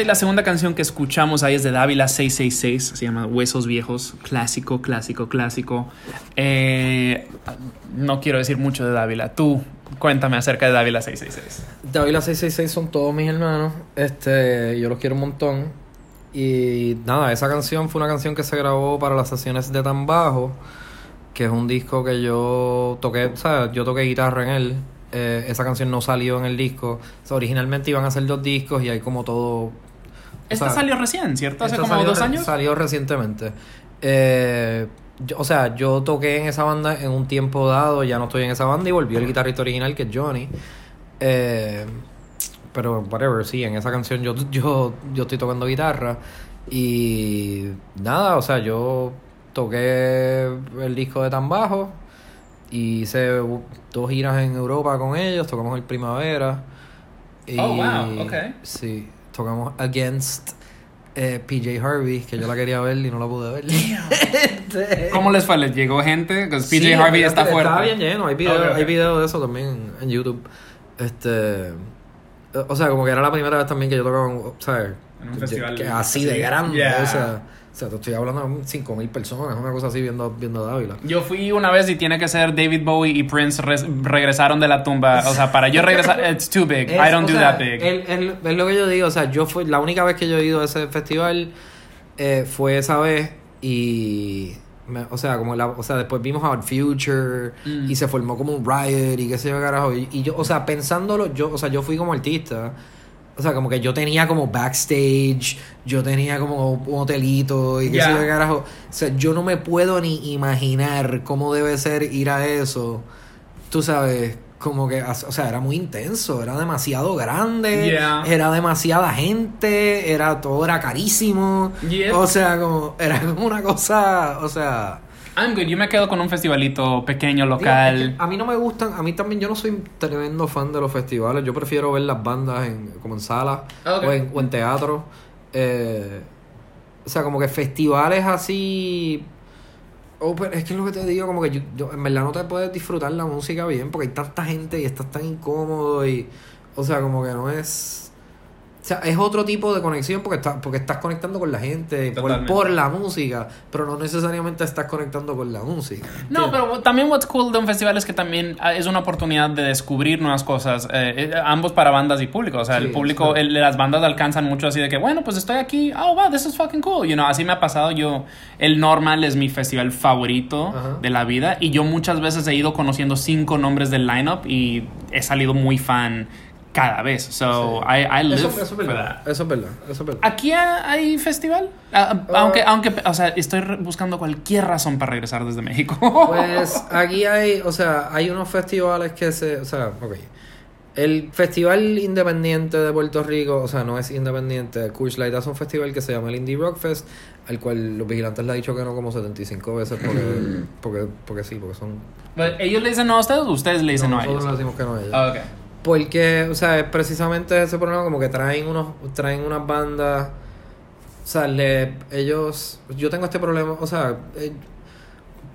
Y la segunda canción que escuchamos ahí es de Dávila 666, se llama Huesos Viejos, clásico, clásico, clásico. No quiero decir mucho de Dávila. Tú, cuéntame acerca de Dávila 666. Dávila 666 son todos mis hermanos, yo los quiero un montón. Y nada, esa canción fue una canción que se grabó para las sesiones de Tan Bajo, que es un disco que yo toqué, ¿sabes? Yo toqué guitarra en él. Esa canción no salió en el disco. O sea, originalmente iban a hacer 2 discos y hay como todo. Esta salió recién, ¿cierto? Hace como 2 años. Salió recientemente. Yo toqué en esa banda en un tiempo dado, ya no estoy en esa banda y volvió el guitarrista original, que es Johnny. Pero whatever, sí, en esa canción yo estoy tocando guitarra. Y nada, yo toqué el disco de Tan Bajo. Y hice 2 giras en Europa con ellos, tocamos el Primavera. Y, oh, wow, ok. Sí, tocamos Against PJ Harvey, que yo la quería ver y no la pude ver. ¿Cómo les fue? ¿Les llegó gente? Porque PJ Harvey está fuerte. Está bien lleno, hay videos video de eso también en YouTube. Como que era la primera vez también que yo tocaba en un festival que así de grande, yeah. Te estoy hablando de 5,000 personas, una cosa así, viendo Dávila. Yo fui una vez y tiene que ser David Bowie y Prince regresaron de la tumba. Para yo regresar, it's too big, I don't do that big. Es lo que yo digo, yo fui, la única vez que yo he ido a ese festival fue esa vez y... después vimos a Our Future y se formó como un riot y qué sé yo, carajo. Y yo, pensándolo, yo fui como artista... O sea, como que yo tenía como backstage, yo tenía como un hotelito y qué sé yo, carajo. O sea, yo no me puedo ni imaginar cómo debe ser ir a eso. Tú sabes, como que, o sea, era muy intenso, era demasiado grande, era demasiada gente, era todo, era carísimo. O sea, como, era como una cosa, o sea... I'm good. Yo me quedo con un festivalito pequeño, local. Digo, es que a mí no me gustan. A mí también, yo no soy tremendo fan de los festivales. Yo prefiero ver las bandas como en salas, okay, o en teatro. O sea, como que festivales así... Open, es que es lo que te digo, como que yo en verdad no te puedes disfrutar la música bien porque hay tanta gente y estás tan incómodo y... O sea, como que no es... O sea, es otro tipo de conexión porque estás conectando con la gente por la música, pero no necesariamente estás conectando con la música. No, ¿entiendes? Pero también what's cool de un festival es que también es una oportunidad de descubrir nuevas cosas, ambos para bandas y público. O sea, sí, el público, sí. Las bandas alcanzan mucho así de que, bueno, pues estoy aquí, oh, wow, this is fucking cool. You know, así me ha pasado yo. El Normal es mi festival favorito de la vida y yo muchas veces he ido conociendo 5 nombres del lineup y he salido muy fan cada vez, so sí. I live eso for that. Eso es verdad, eso es verdad. ¿Aquí hay festival? Aunque, o sea, estoy buscando cualquier razón para regresar desde México. Pues aquí hay, o sea, hay unos festivales que o sea, okay. El Festival Independiente de Puerto Rico, o sea, no es independiente. Coors Light hace un festival que se llama el Indie Rock Fest, al cual Los Vigilantes le ha dicho que no como 75 veces porque sí, porque son... Pero ellos le dicen no a ustedes, o ustedes le dicen no a ellos. Nosotros le decimos que no a ellos. Oh, okay. Porque, o sea, es precisamente ese problema, como que traen unas bandas, o sea, yo tengo este problema, o sea,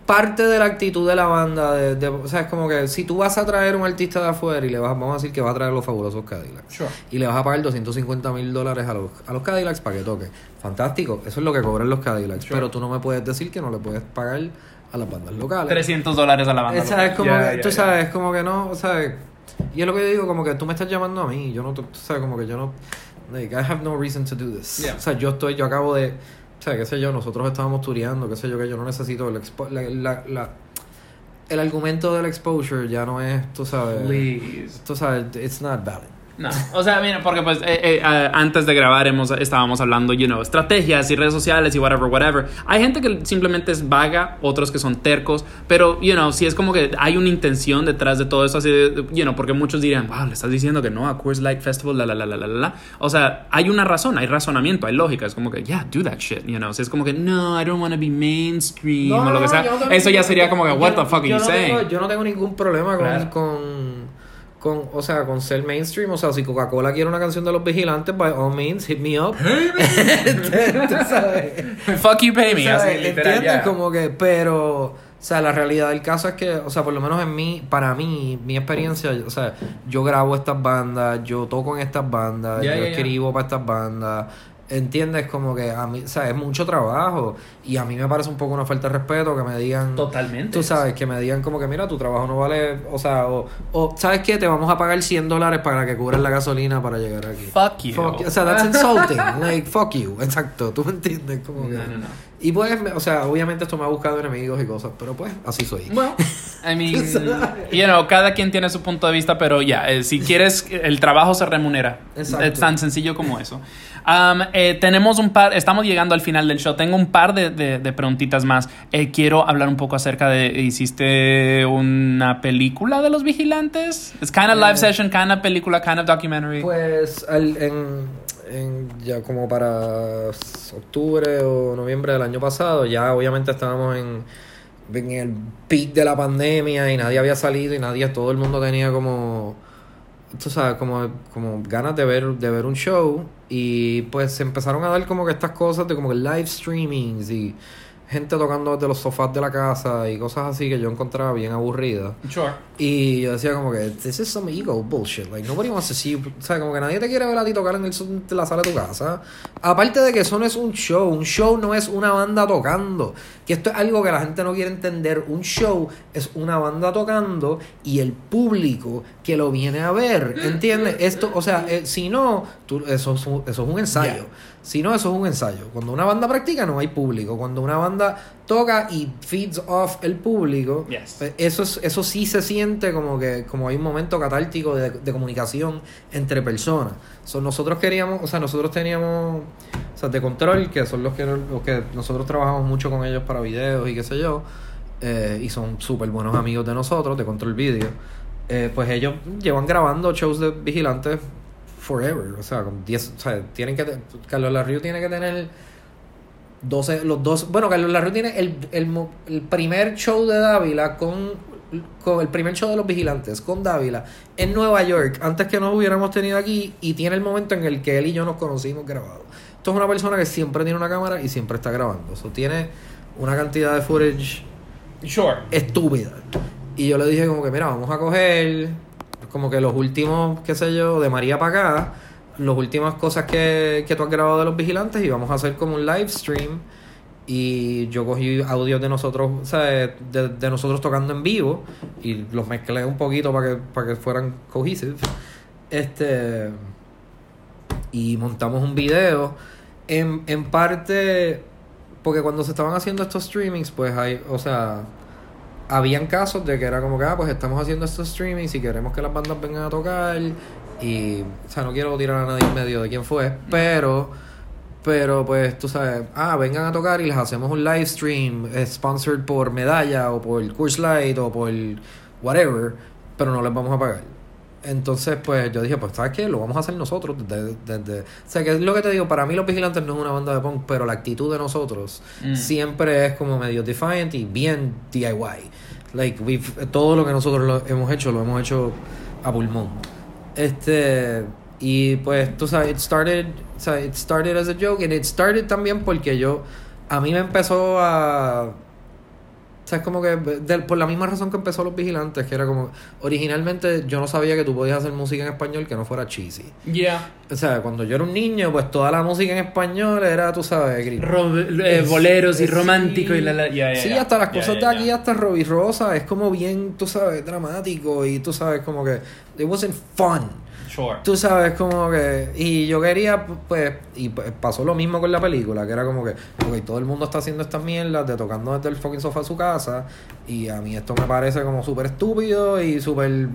parte de la actitud de la banda, o sea, es como que si tú vas a traer un artista de afuera y vamos a decir que vas a traer los fabulosos Cadillacs, sure, y le vas a pagar $250,000 a los Cadillacs para que toque, fantástico, eso es lo que cobran los Cadillacs, sure, pero tú no me puedes decir que no le puedes pagar a las bandas locales. $300 a la banda local. Es como que, tú sabes, como que no, o sea... Y es lo que yo digo, como que tú me estás llamando a mí, yo no, tú sabes, como que yo no, like, I have no reason to do this. O sea, yo acabo de, o sea, qué sé yo, nosotros estábamos tureando, qué sé yo, que yo no necesito el argumento del exposure ya no es, tú sabes, please, tú sabes, it's not valid. No, o sea, mira, porque pues antes de grabar estábamos hablando, you know, estrategias y redes sociales y whatever. Hay gente que simplemente es vaga, otros que son tercos, pero, you know, sí es como que hay una intención detrás de todo eso, así, you know, porque muchos dirían, wow, le estás diciendo que no a Coors Light Festival, la. O sea, hay una razón, hay razonamiento, hay lógica, es como que, yeah, do that shit, you know, o sea, es como que, no, I don't want to be mainstream, no, o lo que sea. No, eso ya sería como que, what the fuck are you saying? Yo no tengo ningún problema con, o sea, con ser mainstream. O sea, si Coca-Cola quiere una canción de Los Vigilantes, by all means, hit me up. ¿Tú sabes? Fuck you, pay me. ¿Sabes? ¿Entiendes? Como que, pero, o sea, la realidad del caso es que, o sea, por lo menos para mí, mi experiencia, o sea, yo grabo estas bandas, yo toco en estas bandas, yo escribo para estas bandas. ¿Entiendes? Como que a mí, o sea, es mucho trabajo y a mí me parece un poco una falta de respeto que me digan... Totalmente. Tú sabes, que me digan como que, mira, tu trabajo no vale... O sea, o ¿sabes qué? Te vamos a pagar $100 para que cubras la gasolina para llegar aquí. Fuck you. O sea, that's insulting. Like, fuck you. Exacto. ¿Tú me entiendes? Como que... No. Y pues, o sea, obviamente esto me ha buscado enemigos y cosas, pero pues, así soy. Bueno, I mean, you know, cada quien tiene su punto de vista, pero ya, si quieres, el trabajo se remunera. Exacto. Es tan sencillo como eso. Tenemos un par, estamos llegando al final del show. Tengo un par de preguntitas más. Quiero hablar un poco acerca de, ¿hiciste una película de Los Vigilantes? Es kind of live session, kind of película, kind of documentary. Pues, ya como para octubre o noviembre del año pasado, ya obviamente estábamos en el peak de la pandemia y nadie había salido y todo el mundo tenía como, tú sabes, como ganas de ver un show, y pues se empezaron a dar como que estas cosas de como que live streamings y gente tocando desde los sofás de la casa y cosas así que yo encontraba bien aburridas. Sure. Y yo decía como que, this is some ego bullshit. Like, nobody wants to see you. O sea, como que nadie te quiere ver a ti tocar en la sala de tu casa. Aparte de que eso no es un show. Un show no es una banda tocando. Que esto es algo que la gente no quiere entender. Un show es una banda tocando y el público que lo viene a ver. ¿Entiendes? Esto, o sea, si no, eso es un ensayo. Yeah. Si no, eso es un ensayo. Cuando una banda practica, no hay público. Cuando una banda toca y feeds off el público, yes, eso sí se siente como que como hay un momento catártico de comunicación entre personas. So, nosotros queríamos, o sea, nosotros teníamos, o sea, de Control, que son los que nosotros trabajamos mucho con ellos para videos y qué sé yo, y son súper buenos amigos de nosotros, de Control Video. Pues ellos llevan grabando shows de Vigilantes forever, o sea, con 10, o sea, tienen que Carlos Larriu tiene que tener 12, los 12, bueno, Carlos Larriu tiene el primer show de Dávila con el primer show de los Vigilantes con Dávila en Nueva York, antes que no hubiéramos tenido aquí, y tiene el momento en el que él y yo nos conocimos grabado. Esto es una persona que siempre tiene una cámara y siempre está grabando, so, tiene una cantidad de footage, sure, estúpida. Y yo le dije como que mira, vamos a coger como que los últimos, qué sé yo, de María para acá, las últimas cosas que tú has grabado de los Vigilantes, y vamos a hacer como un live stream. Y yo cogí audios de nosotros, o sea, de nosotros tocando en vivo, y los mezclé un poquito para que fueran cohesive. Y montamos un video. En parte, porque cuando se estaban haciendo estos streamings, pues hay, o sea, habían casos de que era como que, pues estamos haciendo estos streamings y queremos que las bandas vengan a tocar, y, o sea, no quiero tirar a nadie en medio de quién fue, pero pues tú sabes, vengan a tocar y les hacemos un live stream sponsored por Medalla o por Curse Light o por whatever, pero no les vamos a pagar. Entonces, pues yo dije, pues ¿sabes qué? Lo vamos a hacer nosotros desde. O sea, que es lo que te digo, para mí Los Vigilantes no es una banda de punk, pero la actitud de nosotros siempre es como medio defiant y bien DIY. Like, todo lo que nosotros lo hemos hecho a pulmón. Y pues, tú sabes, it started as a joke, and it started también porque a mí me empezó a... O sea, es como que por la misma razón que empezó Los Vigilantes, que era como... Originalmente yo no sabía que tú podías hacer música en español que no fuera cheesy. Yeah. O sea, cuando yo era un niño, pues toda la música en español era, tú sabes... boleros y romántico, sí, y la... Sí, hasta las cosas de aquí, hasta Robbie Rosa, es como bien, tú sabes, dramático. Y tú sabes, como que... It wasn't fun. Sure. Tú sabes, como que... Y yo quería, pues... Y pasó lo mismo con la película, que era como que... Ok, todo el mundo está haciendo estas mierdas de tocando desde el fucking sofá de su casa. Y a mí esto me parece como súper estúpido y súper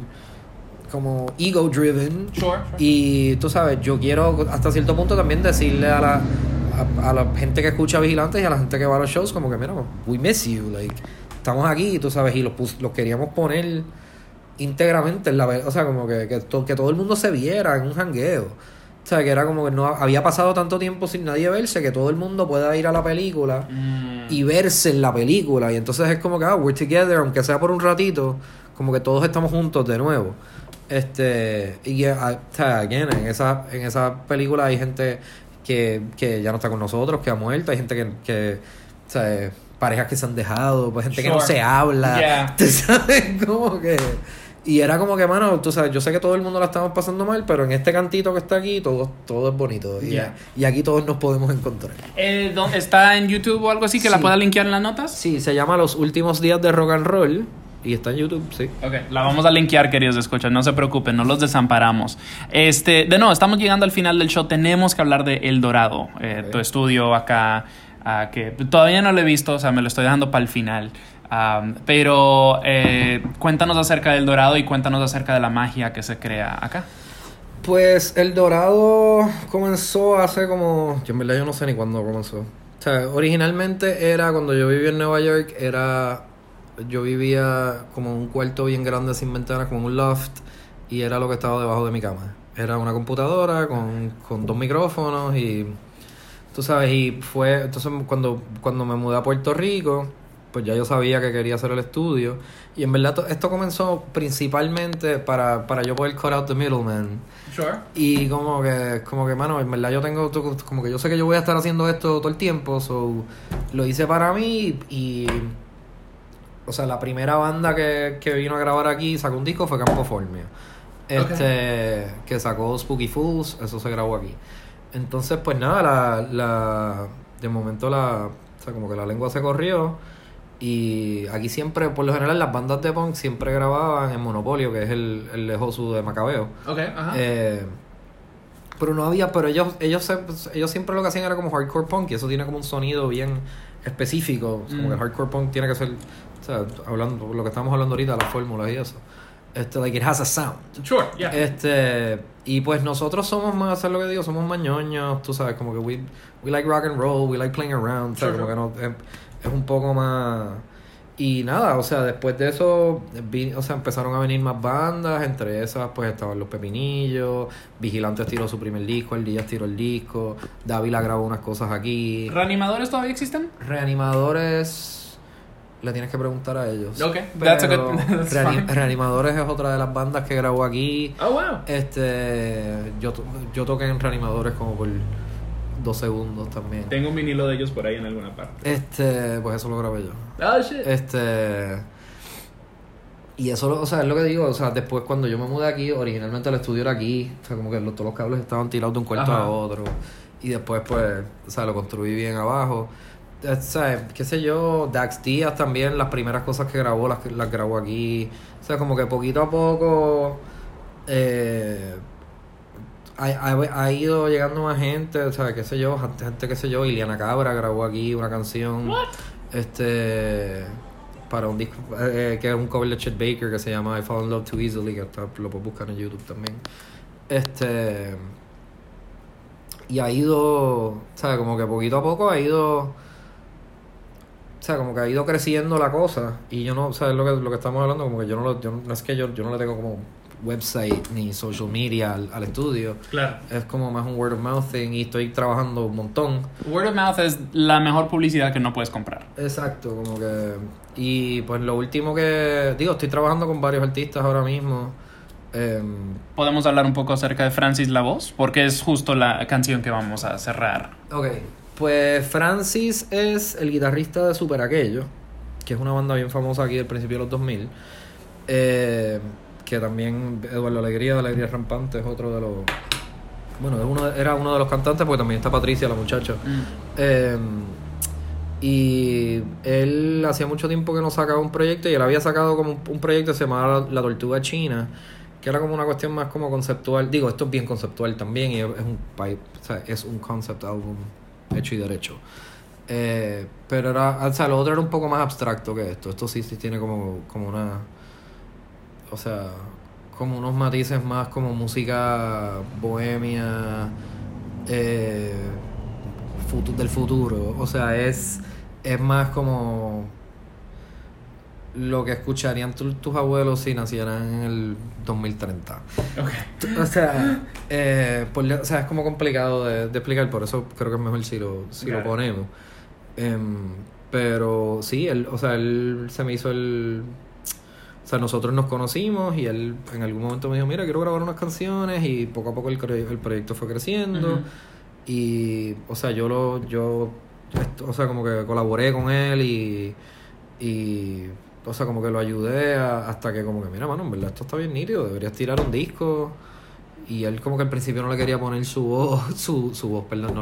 como ego driven. Sure. Y tú sabes, yo quiero hasta cierto punto también decirle a la gente que escucha Vigilantes y a la gente que va a los shows como que mira, we miss you, like, estamos aquí, tú sabes, y los queríamos poner íntegramente en la, o sea, como que todo el mundo se viera en un jangueo. O sea, que era como que no había pasado tanto tiempo sin nadie verse, que todo el mundo pueda ir a la película y verse en la película. Y entonces es como que, we're together, aunque sea por un ratito, como que todos estamos juntos de nuevo. Y again, en esa película hay gente que ya no está con nosotros, que ha muerto, hay gente que o sea, parejas que se han dejado, pues gente, sure, que no se habla. Yeah. ¿Tú sabes? Como que... Y era como que, mano, tú sabes, yo sé que todo el mundo la estamos pasando mal, pero en este cantito que está aquí, todo es bonito. Yeah. Y aquí todos nos podemos encontrar. ¿Está en YouTube o algo así que sí, la pueda linkear en las notas? Sí, se llama Los Últimos Días de Rock and Roll. Y está en YouTube, sí. Okay, la vamos a linkear, queridos escuchas. No se preocupen, no los desamparamos. Estamos llegando al final del show. Tenemos que hablar de El Dorado, okay, tu estudio acá, que todavía no lo he visto, o sea, me lo estoy dejando para el final. Pero cuéntanos acerca del Dorado y cuéntanos acerca de la magia que se crea acá. Pues El Dorado comenzó hace como... Yo en verdad yo no sé ni cuándo comenzó. O sea, originalmente era cuando yo vivía en Nueva York, yo vivía como en un cuarto bien grande sin ventanas, como un loft, y era lo que estaba debajo de mi cama. Era una computadora con dos micrófonos y... Tú sabes, y fue... Entonces cuando me mudé a Puerto Rico... Pues ya yo sabía que quería hacer el estudio. Y en verdad esto comenzó principalmente para yo poder cut out the middleman. Sure. Y como que mano, en verdad yo tengo... Como que yo sé que yo voy a estar haciendo esto todo el tiempo. So, lo hice para mí y... O sea, la primera banda que vino a grabar aquí y sacó un disco fue Campoformia. Okay. Que sacó Spooky Fools. Eso se grabó aquí. Entonces, pues nada, de momento o sea, como que la lengua se corrió. Y aquí siempre, por lo general, las bandas de punk siempre grababan en Monopolio, que es el Josu de Macabeo. Okay, ajá. Pero no había, pero ellos siempre lo que hacían era como hardcore punk, y eso tiene como un sonido bien específico. O sea, como que el hardcore punk tiene que ser, o sea, hablando lo que estamos hablando ahorita, las fórmulas y eso. Like it has a sound. Sure, yeah. Y pues nosotros somos más, ¿sabes lo que digo? Somos más ñoños, tú sabes, como que we like rock and roll, we like playing around, sure, sure. Como que no, es un poco más. Y nada, o sea, después de eso, o sea, empezaron a venir más bandas. Entre esas, pues, estaban Los Pepinillos. Vigilantes tiró su primer disco. Ardillas tiró el disco. Dávila grabó unas cosas aquí. ¿Reanimadores todavía existen? Reanimadores, le tienes que preguntar a ellos. Ok, that's a good... that's fine. Reanimadores es otra de las bandas que grabó aquí. Oh, wow. Yo toqué en Reanimadores como por 2 segundos también. Tengo un vinilo de ellos por ahí en alguna parte. Pues eso lo grabé yo. Oh, shit. Y eso, o sea, es lo que digo. O sea, después cuando yo me mudé aquí, originalmente el estudio era aquí. O sea, como que todos los cables estaban tirados de un cuarto a otro. Y después, pues, o sea, lo construí bien abajo. O sea, qué sé yo, Dax Díaz también, las primeras cosas que grabó, las grabó aquí. O sea, como que poquito a poco... Ha ido llegando más gente, o sea, qué sé yo, gente, qué sé yo, Iliana Cabra grabó aquí una canción. ¿Qué? Para un disco, que es un cover de Chet Baker, que se llama I Fall in Love Too Easily, que está, lo puedo buscar en YouTube también. Y ha ido, o sea, como que poquito a poco ha ido, o sea, como que ha ido creciendo la cosa. Y yo no, o sea, es lo que estamos hablando, como que yo no le tengo como website ni social media al estudio. Claro. Es como más un word of mouth thing, y estoy trabajando un montón. Word of mouth es la mejor publicidad que no puedes comprar. Exacto, como que... Y pues lo último que... Digo, estoy trabajando con varios artistas ahora mismo. Podemos hablar un poco acerca de Francis La Voz, porque es justo la canción que vamos a cerrar. Ok, pues Francis es el guitarrista de Super Aquello, que es una banda bien famosa aquí del principio de los 2000. Que también Eduardo Alegría de Alegría Rampante es otro de los... Bueno, era uno de los cantantes, porque también está Patricia, la muchacha. Y él hacía mucho tiempo que no sacaba un proyecto, y él había sacado como un proyecto que se llamaba La Tortuga China, que era como una cuestión más como conceptual. Digo, esto es bien conceptual también, y es un concept album hecho y derecho. Pero era... O sea, lo otro era un poco más abstracto que esto. Esto sí tiene como una... O sea, como unos matices más como música bohemia, del futuro. O sea, es más como lo que escucharían tus abuelos si nacieran en el 2030. Okay. O sea, es como complicado de explicar, por eso creo que es mejor si lo ponemos. Pero sí, él se me hizo el... O sea, nosotros nos conocimos y él en algún momento me dijo, mira, quiero grabar unas canciones, y poco a poco el proyecto fue creciendo. Uh-huh. Y, o sea, como que colaboré con él y o sea, como que lo ayudé hasta que como que, mira, mano, en verdad esto está bien nítido, deberías tirar un disco. Y él como que al principio no le quería poner no le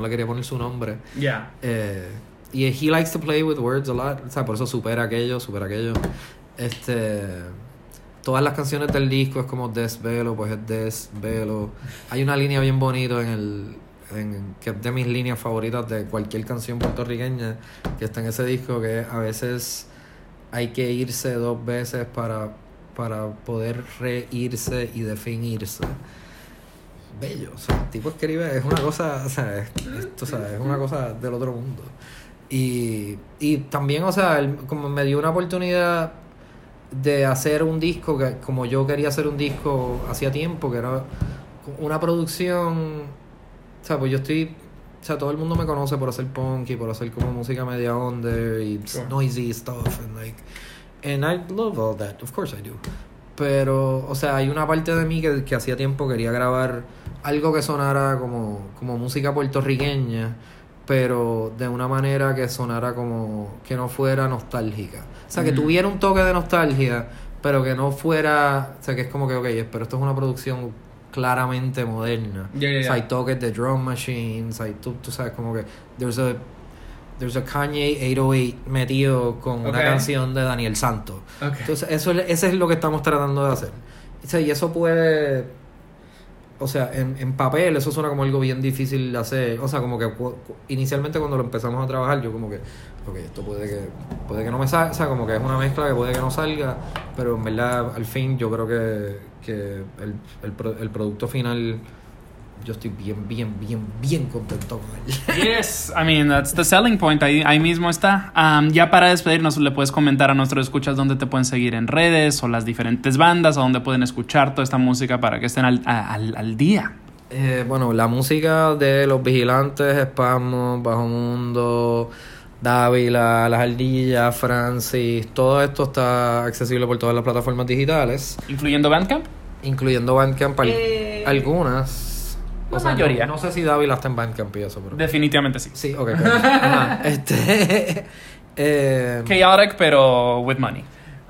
quería poner su nombre. Yeah. Y he likes to play with words a lot, o sea, por eso Supera Aquello. Todas las canciones del disco es como desvelo, pues es desvelo. Hay una línea bien bonita que es de mis líneas favoritas de cualquier canción puertorriqueña que está en ese disco, que a veces hay que irse 2 veces para poder reírse y definirse. Bello, o sea, el tipo escribe, es una cosa, o sea, es una cosa del otro mundo. Y también, o sea, él como me dio una oportunidad de hacer un disco que, como yo quería hacer un disco hacía tiempo, que era una producción. O sea, pues yo estoy... O sea, todo el mundo me conoce por hacer punk y por hacer como música media under y noisy stuff and I love all that, of course I do. Pero, o sea, hay una parte de mí que hacía tiempo quería grabar algo que sonara como música puertorriqueña, pero de una manera que sonara como que no fuera nostálgica. O sea, que tuviera un toque de nostalgia, pero que no fuera... O sea, que es como que, ok, pero esto es una producción claramente moderna. Yeah. O sea, hay toques de drum machines, hay... Tú sabes, como que... There's a Kanye 808 metido con una canción de Daniel Santos. Okay. Entonces, eso es lo que estamos tratando de hacer. O sea, y eso puede... o sea, en papel eso suena como algo bien difícil de hacer. O sea, como que inicialmente cuando lo empezamos a trabajar, yo como que, ok, esto puede que no me salga, o sea, como que es una mezcla que puede que no salga, pero en verdad, al fin, yo creo que el producto final, yo estoy bien contento con él. Yes, I mean, that's the selling point. Ahí mismo está. Ya para despedirnos, ¿le puedes comentar a nuestros escuchas dónde te pueden seguir en redes o las diferentes bandas, a dónde pueden escuchar toda esta música para que estén al día? Bueno, la música de Los Vigilantes, Espasmos, Bajo Mundo, Dávila, Las Ardillas, Francis, todo esto está accesible por todas las plataformas digitales. ¿Incluyendo Bandcamp? Incluyendo Bandcamp, algunas. La mayoría. No sé si Dávila está en Bandcamp y eso, pero... Definitivamente sí. Sí, ok. Claro. Chaotic, pero with money.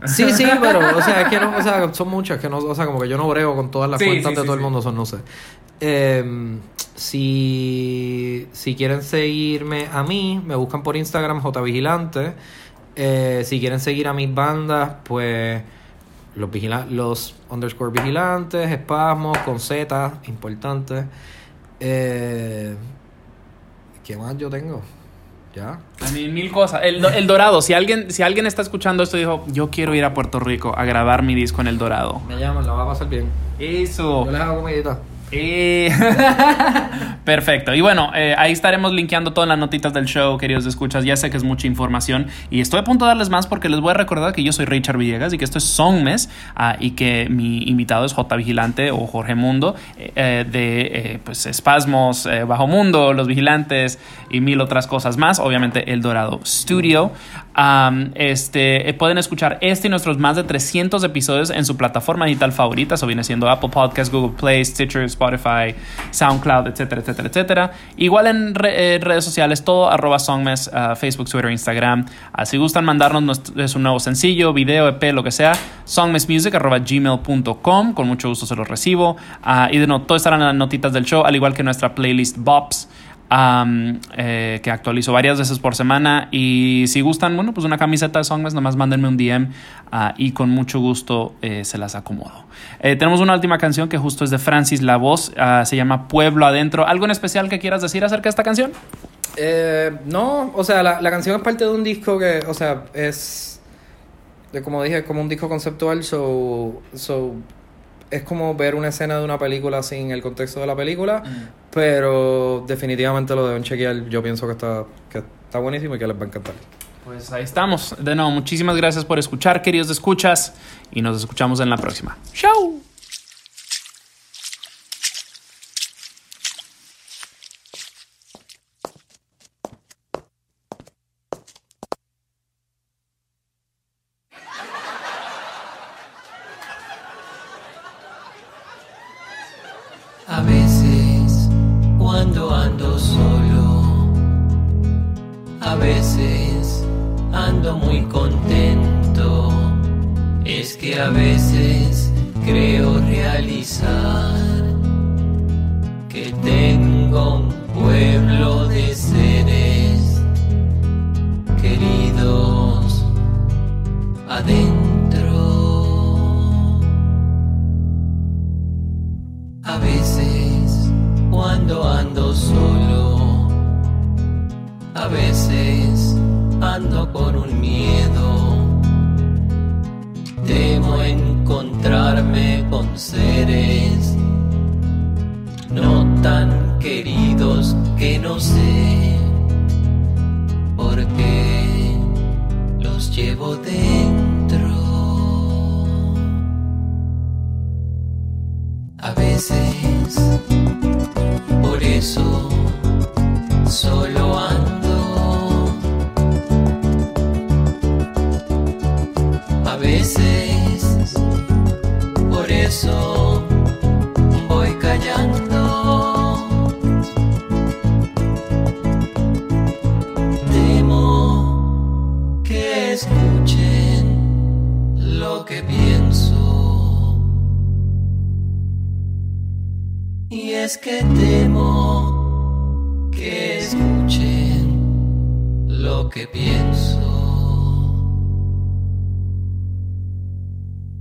Sí, pero, o sea, es que no, o sea, son muchas que no, o sea, como que yo no brego con todas las cuentas de todo el mundo, son, no sé. Si quieren seguirme a mí, me buscan por Instagram, Jota Vigilante. Si quieren seguir a mis bandas, pues... Los _vigilantes, Espasmos, con Z, importante. ¿Qué más yo tengo? Ya. A mí, mil cosas. El Dorado. Si alguien está escuchando esto y dijo, yo quiero ir a Puerto Rico a grabar mi disco en El Dorado, me llaman, la va a pasar bien. Eso. Yo les hago comidita. Perfecto. Y bueno, ahí estaremos linkeando todas las notitas del show, queridos escuchas. Ya sé que es mucha información y estoy a punto de darles más, porque les voy a recordar que yo soy Richard Villegas y que esto es Songmes, y que mi invitado es Jota Vigilante o Jorge Mundo, pues Espasmos, Bajo Mundo, Los Vigilantes y mil otras cosas más. Obviamente El Dorado Studio. Pueden escuchar y nuestros más de 300 episodios en su plataforma digital favorita. Eso viene siendo Apple Podcasts, Google Play, Stitcher, Spotify, SoundCloud, etcétera. Igual en redes sociales, todo @songmes, Facebook, Twitter, Instagram. Si gustan mandarnos su nuevo sencillo, video, EP, lo que sea, songmesmusic @gmail.com. Con mucho gusto se los recibo. Y de nuevo, todo estarán en las notitas del show, al igual que nuestra playlist Bops, que actualizo varias veces por semana. Y si gustan, bueno, pues una camiseta de Songmes, nomás mándenme un DM, y con mucho gusto se las acomodo. Tenemos una última canción que justo es de Francis La Voz, se llama Pueblo Adentro. ¿Algo en especial que quieras decir acerca de esta canción? No, o sea, la canción es parte de un disco que, o sea, es de, como dije, como un disco conceptual. So es como ver una escena de una película sin el contexto de la película, pero definitivamente lo deben chequear. Yo pienso que está buenísimo y que les va a encantar. Pues ahí estamos. De nuevo, muchísimas gracias por escuchar, queridos escuchas, y nos escuchamos en la próxima. ¡Chao!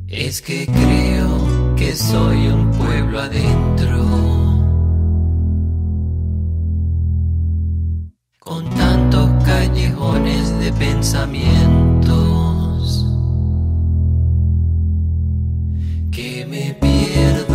Es que creo que soy un pueblo adentro, con tantos callejones de pensamientos que me pierdo.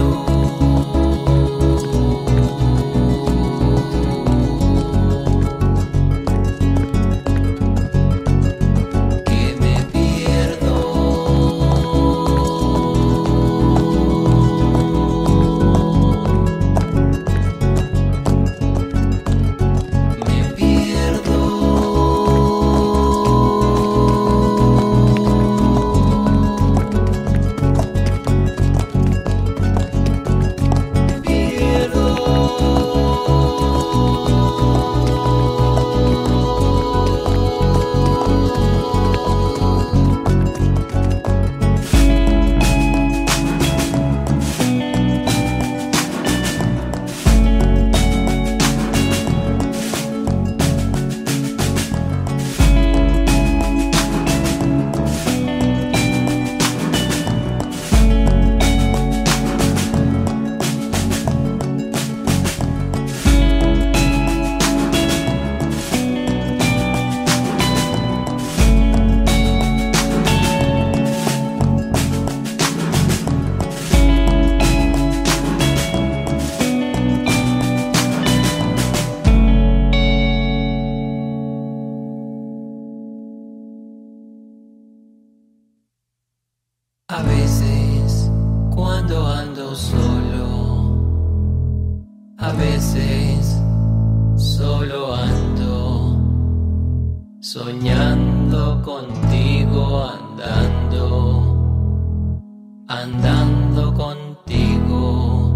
Andando contigo,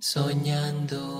soñando.